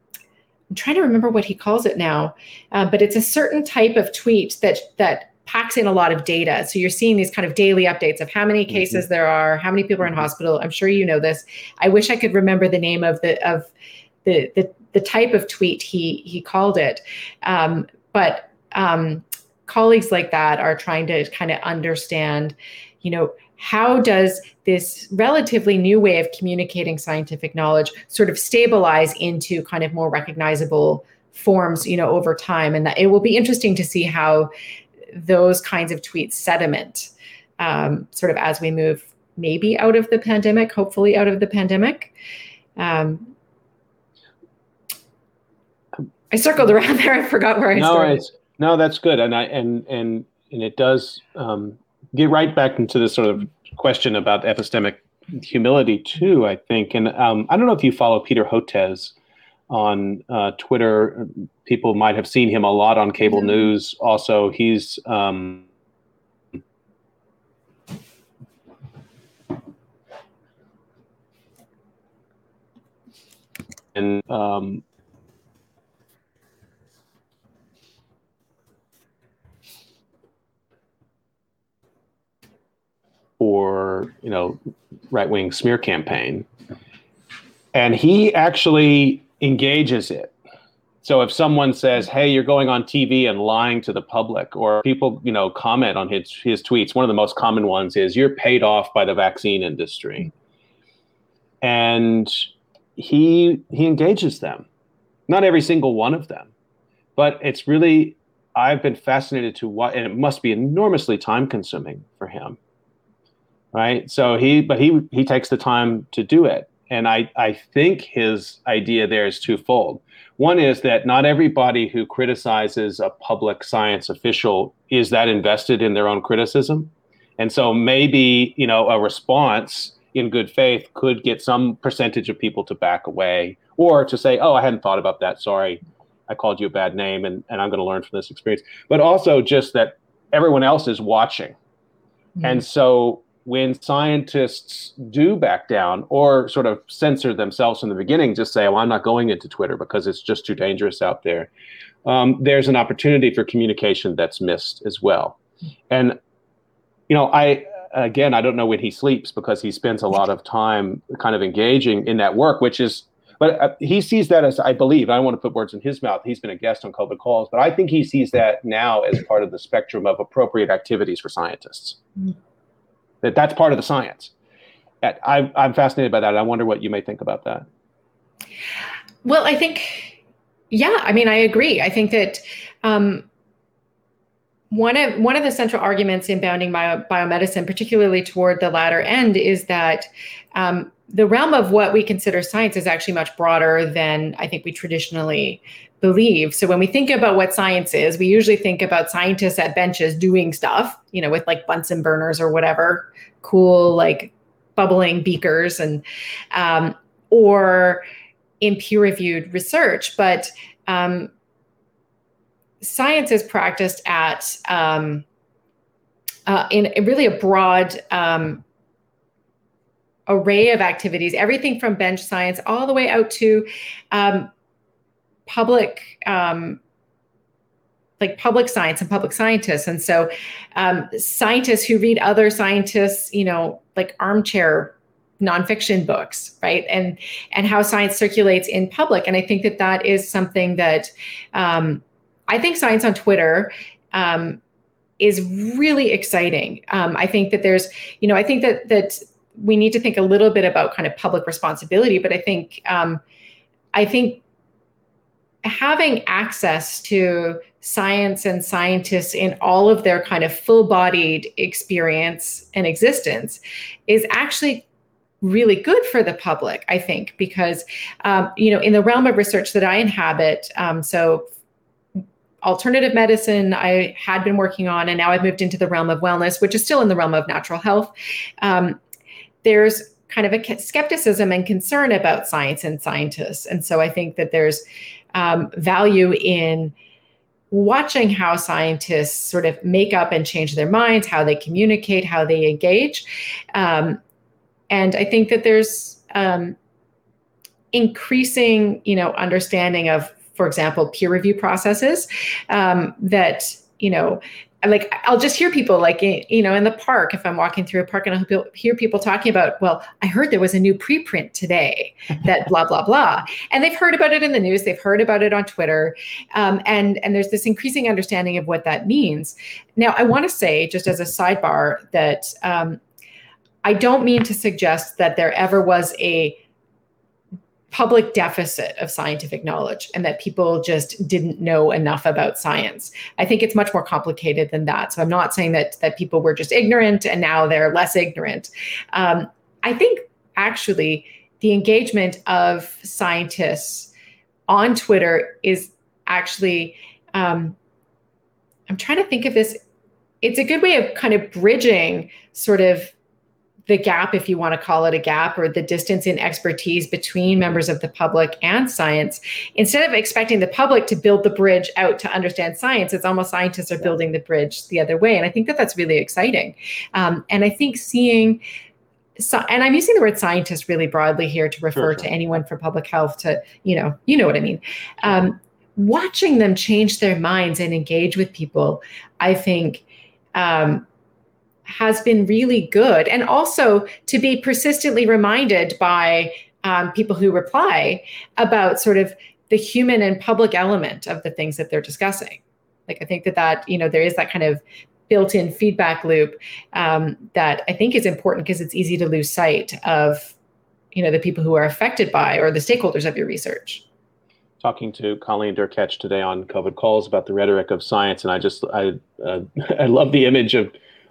trying to remember what he calls it now, but it's a certain type of tweet that packs in a lot of data. So you're seeing these kind of daily updates of how many cases there are, how many people are in hospital. I'm sure you know this. I wish I could remember the name of the type of tweet he called it. But colleagues like that are trying to kind of understand, how does this relatively new way of communicating scientific knowledge sort of stabilize into kind of more recognizable forms, over time. And that it will be interesting to see how those kinds of tweets sediment sort of as we move maybe out of the pandemic, hopefully out of the pandemic. I circled around there. I forgot where I started. No, that's good. And it does get right back into this sort of question about epistemic humility too, I think. And I don't know if you follow Peter Hotez on Twitter. People might have seen him a lot on cable news. Also, he's for right-wing smear campaign, and he actually engages it. So if someone says, hey, you're going on TV and lying to the public, or people, comment on his tweets, one of the most common ones is, you're paid off by the vaccine industry. And he engages them, not every single one of them, but it's really, I've been fascinated to what, and it must be enormously time consuming for him, right? So he takes the time to do it. And I think his idea there is twofold. One is that not everybody who criticizes a public science official is that invested in their own criticism. And so maybe, a response in good faith could get some percentage of people to back away, or to say, oh, I hadn't thought about that. Sorry, I called you a bad name, and I'm going to learn from this experience. But also just that everyone else is watching. Mm-hmm. And so when scientists do back down or sort of censor themselves from the beginning, just say, well, I'm not going into Twitter because it's just too dangerous out there, there's an opportunity for communication that's missed as well. And, I don't know when he sleeps, because he spends a lot of time kind of engaging in that work, which is, but he sees that as, I believe, I don't want to put words in his mouth. He's been a guest on COVID Calls, but I think he sees that now as part of the spectrum of appropriate activities for scientists. Mm-hmm. That's part of the science. I'm fascinated by that. I wonder what you may think about that. Well, I think, I agree. I think that One of the central arguments in Bounding Biomedicine, particularly toward the latter end, is that the realm of what we consider science is actually much broader than I think we traditionally believe. So when we think about what science is, we usually think about scientists at benches doing stuff, you know, with like Bunsen burners or whatever, cool, like bubbling beakers and or in peer-reviewed research. But science is practiced at in really a broad array of activities, everything from bench science all the way out to public, like public science and public scientists. And so scientists who read other scientists, you know, like armchair nonfiction books, right? And how science circulates in public. And I think that that is something that I think science on Twitter is really exciting. I think that there's, you know, I think that we need to think a little bit about kind of public responsibility, but I think having access to science and scientists in all of their kind of full-bodied experience and existence is actually really good for the public, I think, because, you know, in the realm of research that I inhabit, so alternative medicine I had been working on, and now I've moved into the realm of wellness, which is still in the realm of natural health. There's kind of a skepticism and concern about science and scientists. And so I think that there's value in watching how scientists sort of make up and change their minds, how they communicate, how they engage. And I think that there's increasing, you know, understanding of, for example, peer review processes that, you know, like, I'll just hear people like, you know, in the park, if I'm walking through a park, and I'll hear people talking about, well, I heard there was a new preprint today that blah, blah, blah. And they've heard about it in the news. They've heard about it on Twitter. And there's this increasing understanding of what that means. Now, I want to say, just as a sidebar, that I don't mean to suggest that there ever was a public deficit of scientific knowledge and that people just didn't know enough about science. I think it's much more complicated than that. So I'm not saying that people were just ignorant and now they're less ignorant. I think actually the engagement of scientists on Twitter is actually, I'm trying to think of this. It's a good way of kind of bridging sort of the gap, if you want to call it a gap, or the distance in expertise between members of the public and science. Instead of expecting the public to build the bridge out to understand science, it's almost scientists are building the bridge the other way. And I think that that's really exciting. And I think seeing, so, and I'm using the word scientist really broadly here to refer to anyone from public health to, you know what I mean. Watching them change their minds and engage with people, I think, has been really good. And also to be persistently reminded by people who reply about sort of the human and public element of the things that they're discussing. Like, I think that, you know, there is that kind of built-in feedback loop that I think is important because it's easy to lose sight of, you know, the people who are affected by or the stakeholders of your research. Talking to Colleen Derkatch today on COVID calls about the rhetoric of science. And I love the image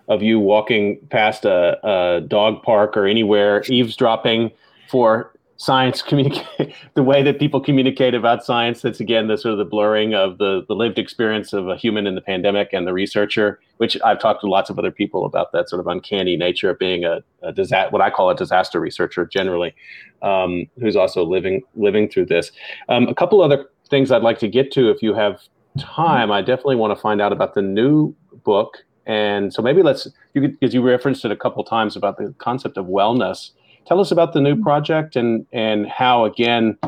of you walking past a dog park or anywhere, eavesdropping for science, the way that people communicate about science. That's, again, the sort of the blurring of the lived experience of a human in the pandemic and the researcher, which I've talked to lots of other people about that sort of uncanny nature of being what I call a disaster researcher generally, who's also living through this. A couple other things I'd like to get to if you have time. I definitely want to find out about the new book. And so maybe because you referenced it a couple times about the concept of wellness. Tell us about the new project and how, again,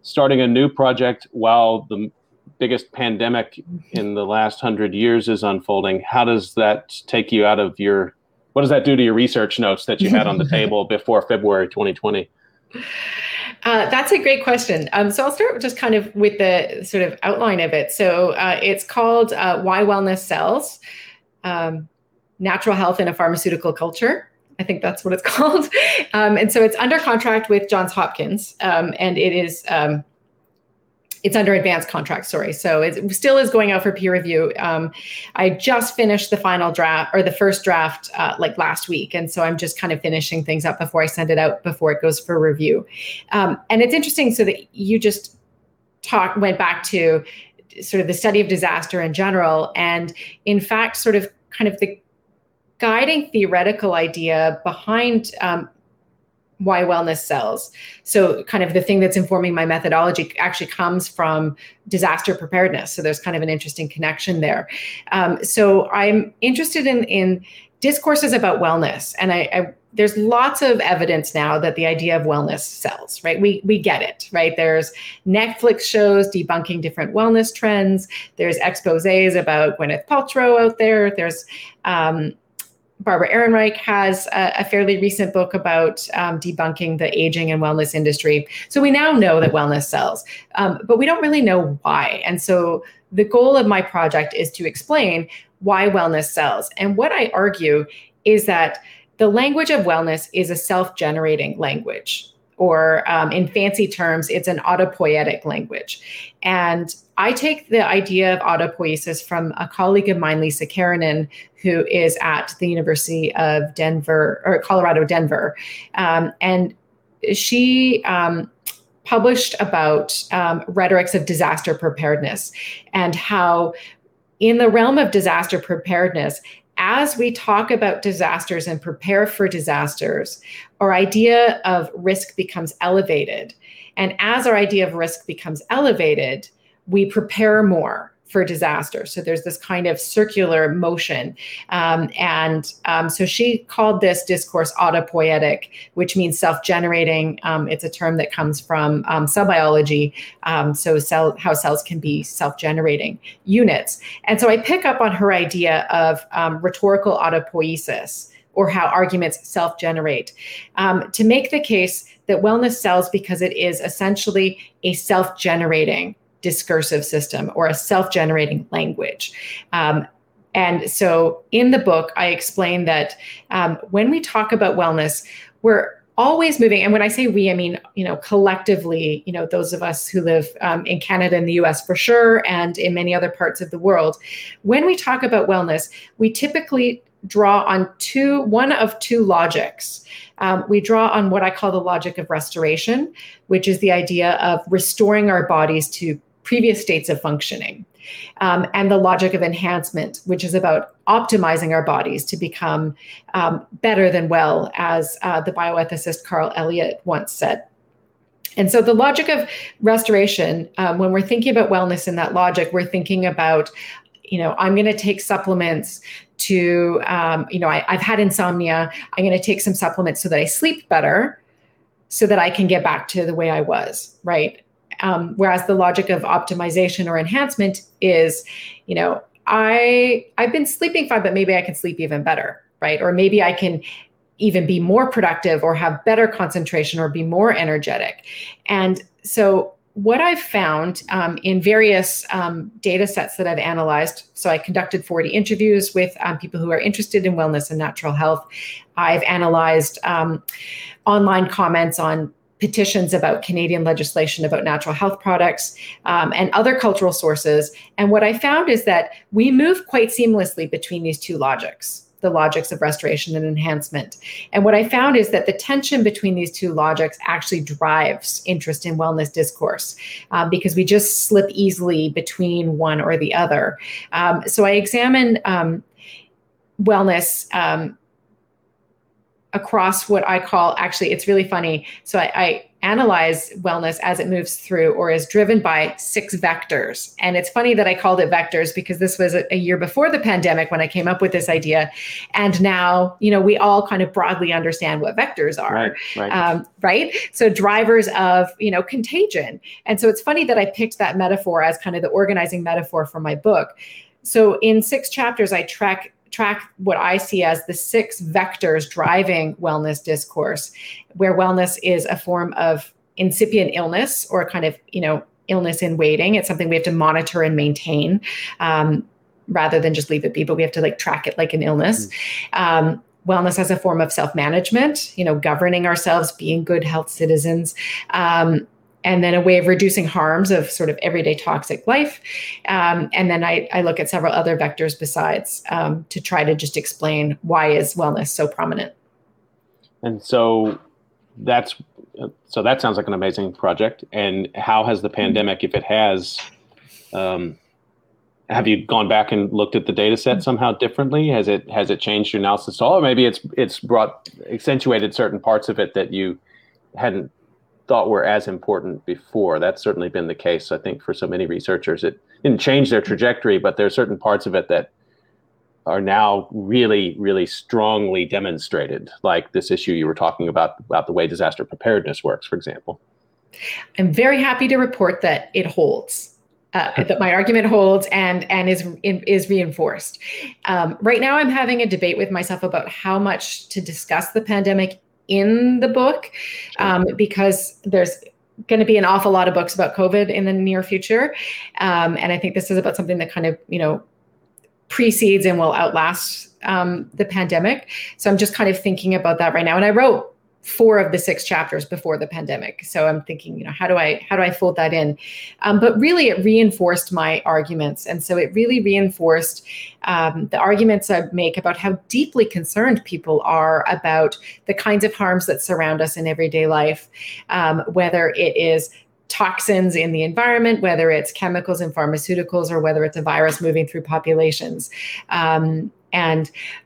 starting a new project while the biggest pandemic in the last 100 years is unfolding, how does that take you out of what does that do to your research notes that you had on the table before February 2020? That's a great question. So I'll start just kind of with the sort of outline of it. So it's called Why Wellness Sells. Natural health in a pharmaceutical culture. I think that's what it's called. And so it's under contract with Johns Hopkins. And it is It's under advanced contract, sorry. So it still is going out for peer review. I just finished the final draft or the first draft like last week. And so I'm just kind of finishing things up before I send it out, before it goes for review. And it's interesting. So that you just went back to sort of the study of disaster in general. And in fact, sort of kind of the guiding theoretical idea behind Why Wellness Sells. So kind of the thing that's informing my methodology actually comes from disaster preparedness. So there's kind of an interesting connection there. So I'm interested in discourses about wellness. And I there's lots of evidence now that the idea of wellness sells, right? We get it, right? There's Netflix shows debunking different wellness trends. There's exposés about Gwyneth Paltrow out there. There's Barbara Ehrenreich has a fairly recent book about debunking the aging and wellness industry. So we now know that wellness sells, but we don't really know why. And so the goal of my project is to explain why wellness sells. And what I argue is that the language of wellness is a self-generating language, or in fancy terms, it's an autopoietic language. And I take the idea of autopoiesis from a colleague of mine, Lisa Karenin, who is at the University of Denver, or Colorado Denver. And she published about rhetorics of disaster preparedness, and how in the realm of disaster preparedness, as we talk about disasters and prepare for disasters, our idea of risk becomes elevated. And as our idea of risk becomes elevated, we prepare more for disaster. So there's this kind of circular motion. So she called this discourse autopoietic, which means self-generating. It's a term that comes from cell biology. How cells can be self-generating units. And so I pick up on her idea of rhetorical autopoiesis, or how arguments self-generate, to make the case that wellness sells because it is essentially a self-generating discursive system, or a self-generating language. And so in the book, I explain that when we talk about wellness, we're always moving. And when I say we, I mean, collectively, those of us who live in Canada and the US for sure, and in many other parts of the world. When we talk about wellness, we typically draw on one of two logics. We draw on what I call the logic of restoration, which is the idea of restoring our bodies to previous states of functioning, and the logic of enhancement, which is about optimizing our bodies to become better than well, as the bioethicist Carl Elliott once said. And so the logic of restoration, when we're thinking about wellness in that logic, we're thinking about, I'm going to take supplements to, I've had insomnia. I'm going to take some supplements so that I sleep better, so that I can get back to the way I was, right? Whereas the logic of optimization or enhancement is, I've been sleeping fine, but maybe I can sleep even better, right? Or maybe I can even be more productive, or have better concentration, or be more energetic. And so what I've found in various data sets that I've analyzed, so I conducted 40 interviews with people who are interested in wellness and natural health. I've analyzed online comments on petitions about Canadian legislation about natural health products and other cultural sources. And what I found is that we move quite seamlessly between these two logics, the logics of restoration and enhancement. And what I found is that the tension between these two logics actually drives interest in wellness discourse, because we just slip easily between one or the other. So I examine wellness across what I call, actually, it's really funny. So I analyze wellness as it moves through, or is driven by, six vectors. And it's funny that I called it vectors, because this was a year before the pandemic when I came up with this idea. And now, we all kind of broadly understand what vectors are, right? Right? So drivers of, contagion. And so it's funny that I picked that metaphor as kind of the organizing metaphor for my book. So in 6 chapters, I track what I see as the 6 vectors driving wellness discourse, where wellness is a form of incipient illness, or kind of, illness in waiting. It's something we have to monitor and maintain, rather than just leave it be, but we have to track it like an illness. Wellness as a form of self-management, governing ourselves, being good health citizens, and then a way of reducing harms of sort of everyday toxic life. And then I look at several other vectors besides to try to just explain why is wellness so prominent. And so that sounds like an amazing project. And how has the pandemic, if it has, have you gone back and looked at the data set somehow differently? Has it changed your analysis at all? Or maybe it's brought accentuated certain parts of it that you hadn't thought were as important before. That's certainly been the case, I think, for so many researchers. It didn't change their trajectory, but there are certain parts of it that are now really, really strongly demonstrated, like this issue you were talking about the way disaster preparedness works, for example. I'm very happy to report that it holds. That my argument holds and is reinforced. Right now, I'm having a debate with myself about how much to discuss the pandemic in the book, because there's going to be an awful lot of books about COVID in the near future. And I think this is about something that kind of, precedes and will outlast the pandemic. So I'm just kind of thinking about that right now. And I wrote 4 of the 6 chapters before the pandemic. So I'm thinking, how do I fold that in? But really it reinforced my arguments. And so it really reinforced the arguments I make about how deeply concerned people are about the kinds of harms that surround us in everyday life, whether it is toxins in the environment, whether it's chemicals and pharmaceuticals, or whether it's a virus moving through populations. And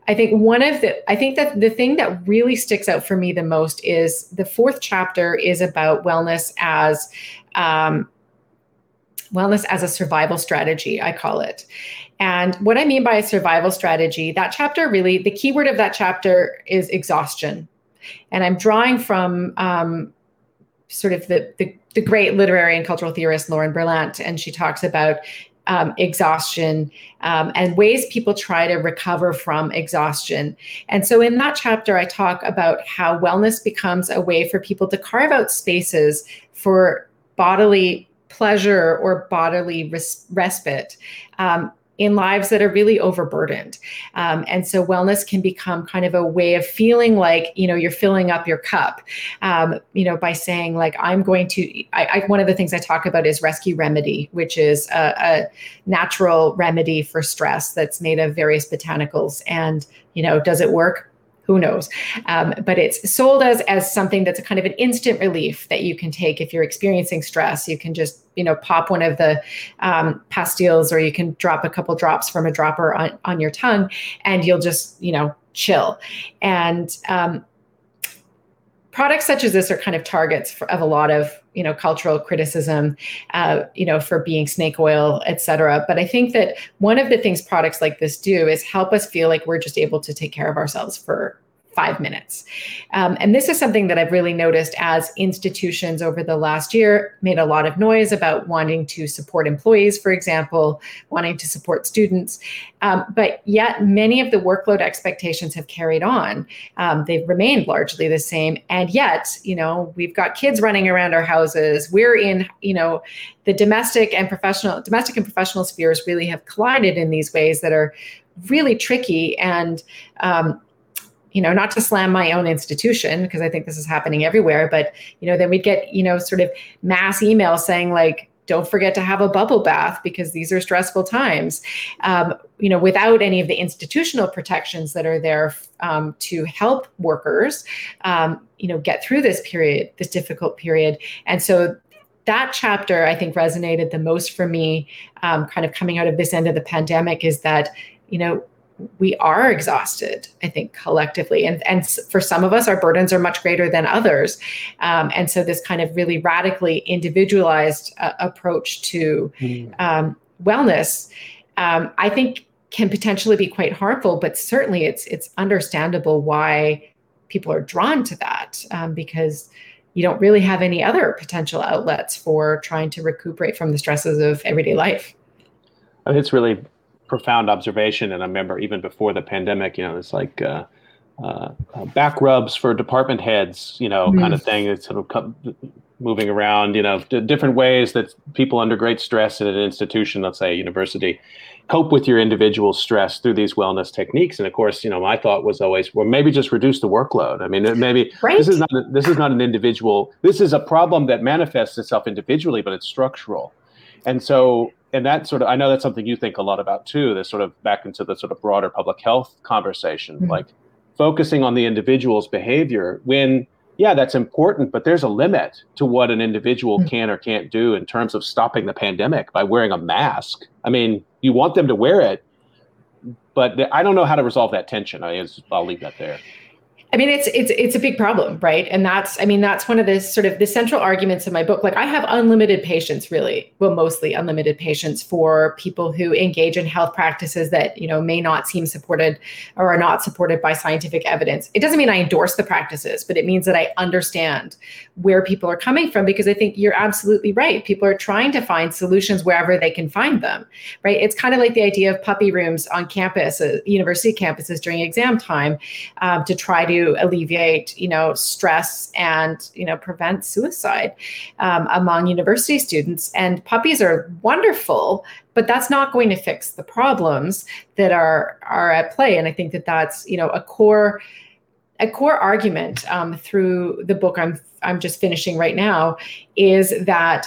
I think I think that the thing that really sticks out for me the most is the 4th chapter is about wellness as a survival strategy, I call it. And what I mean by a survival strategy, that chapter really, the key word of that chapter is exhaustion. And I'm drawing from sort of the great literary and cultural theorist, Lauren Berlant, and she talks about exhaustion and ways people try to recover from exhaustion. And so in that chapter, I talk about how wellness becomes a way for people to carve out spaces for bodily pleasure or bodily respite in lives that are really overburdened. And so wellness can become kind of a way of feeling like, you're filling up your cup, by saying like, one of the things I talk about is rescue remedy, which is a natural remedy for stress that's made of various botanicals. And, does it work? Who knows? But it's sold as something that's a kind of an instant relief that you can take if you're experiencing stress. You can just, pop one of the pastilles, or you can drop a couple drops from a dropper on your tongue, and you'll just, chill. And products such as this are kind of targets of a lot of, cultural criticism, for being snake oil, et cetera. But I think that one of the things products like this do is help us feel like we're just able to take care of ourselves for 5 minutes. And this is something that I've really noticed as institutions over the last year made a lot of noise about wanting to support employees, for example, wanting to support students. But yet many of the workload expectations have carried on. They've remained largely the same. And yet, we've got kids running around our houses. We're in, the domestic and professional spheres really have collided in these ways that are really tricky. And, not to slam my own institution, because I think this is happening everywhere, but, then we'd get, sort of mass emails saying like, don't forget to have a bubble bath because these are stressful times, without any of the institutional protections that are there to help workers, get through this difficult period. And so that chapter, I think, resonated the most for me, kind of coming out of this end of the pandemic, is that, we are exhausted, I think, collectively. And for some of us, our burdens are much greater than others. And so this kind of really radically individualized approach to wellness, I think, can potentially be quite harmful. But certainly it's understandable why people are drawn to that, because you don't really have any other potential outlets for trying to recuperate from the stresses of everyday life. It's really profound observation. And I remember even before the pandemic, it's like back rubs for department heads, kind of thing. It's sort of moving around, you know, different ways that people under great stress at an institution, let's say a university, cope with your individual stress through these wellness techniques. And of course, you know, my thought was always, well, maybe just reduce the workload. I mean, maybe right. This is not an individual, this is a problem that manifests itself individually, but it's structural. And so, and that sort of, I know that's something you think a lot about too, this sort of back into the sort of broader public health conversation, mm-hmm. like focusing on the individual's behavior when, yeah, that's important, but there's a limit to what an individual can or can't do in terms of stopping the pandemic by wearing a mask. I mean, you want them to wear it, but I don't know how to resolve that tension. I'll leave that there. I mean, it's a big problem, right? And that's one of the sort of the central arguments in my book. Like I have unlimited patience, really, well, mostly unlimited patience for people who engage in health practices that, you know, may not seem supported or are not supported by scientific evidence. It doesn't mean I endorse the practices, but it means that I understand where people are coming from, because I think you're absolutely right. People are trying to find solutions wherever they can find them, right? It's kind of like the idea of puppy rooms on campus, university campuses during exam time to try to alleviate, you know, stress and, you know, prevent suicide among university students. And puppies are wonderful, but that's not going to fix the problems that are at play. And I think that that's, you know, a core argument through the book I'm just finishing right now is that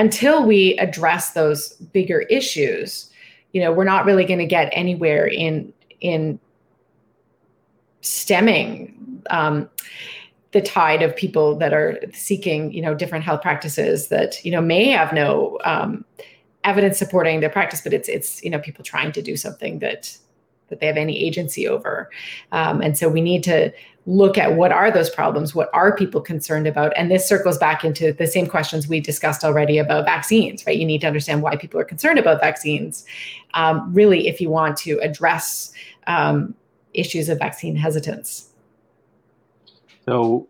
until we address those bigger issues, you know, we're not really going to get anywhere in stemming the tide of people that are seeking, you know, different health practices that, you know, may have no evidence supporting their practice, but it's, you know, people trying to do something that they have any agency over. And so we need to look at what are those problems, what are people concerned about? And this circles back into the same questions we discussed already about vaccines, right? You need to understand why people are concerned about vaccines, really, if you want to address issues of vaccine hesitance. So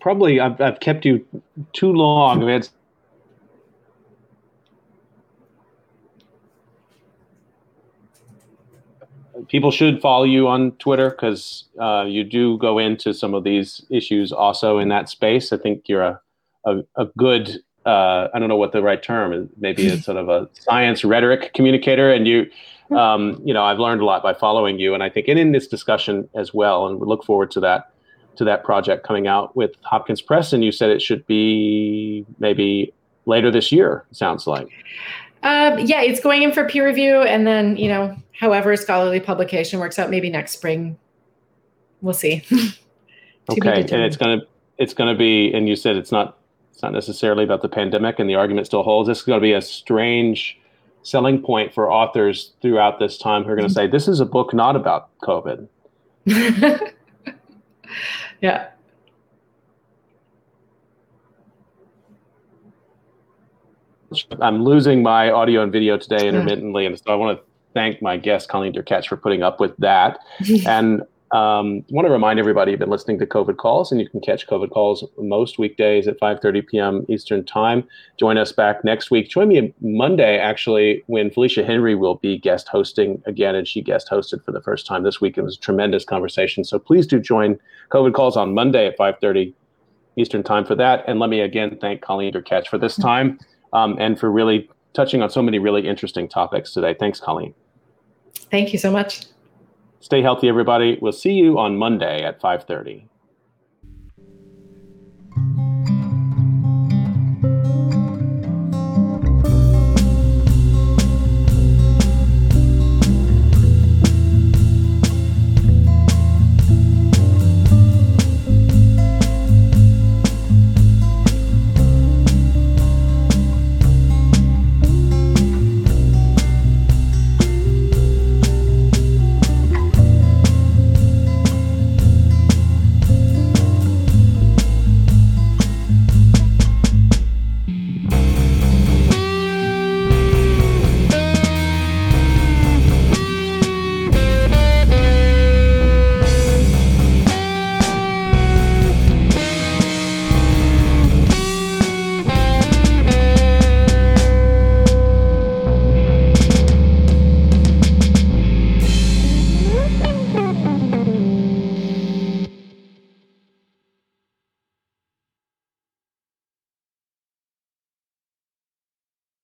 probably I've kept you too long. People should follow you on Twitter because you do go into some of these issues also in that space. I think you're a good, I don't know what the right term is, maybe it's sort of a science rhetoric communicator, and you, you know, I've learned a lot by following you, and I think, and in this discussion as well, and we look forward to that project coming out with Hopkins Press. And you said it should be maybe later this year, it sounds like. Yeah, it's going in for peer review, and then, you know, however scholarly publication works out, maybe next spring, we'll see. Okay, and it's gonna be, and you said it's not necessarily about the pandemic, and the argument still holds. This is going to be a strange selling point for authors throughout this time who are going to say, this is a book not about COVID. Yeah. I'm losing my audio and video today intermittently. And so I want to thank my guest, Colleen Derkatch, for putting up with that. And I want to remind everybody you've been listening to COVID Calls, and you can catch COVID Calls most weekdays at 5:30 p.m. Eastern Time. Join us back next week. Join me Monday, actually, when Felicia Henry will be guest hosting again, and she guest hosted for the first time this week. It was a tremendous conversation. So please do join COVID Calls on Monday at 5:30 Eastern Time for that. And let me again thank Colleen Derkatch for this time and for really touching on so many really interesting topics today. Thanks, Colleen. Thank you so much. Stay healthy, everybody. We'll see you on Monday at 5:30.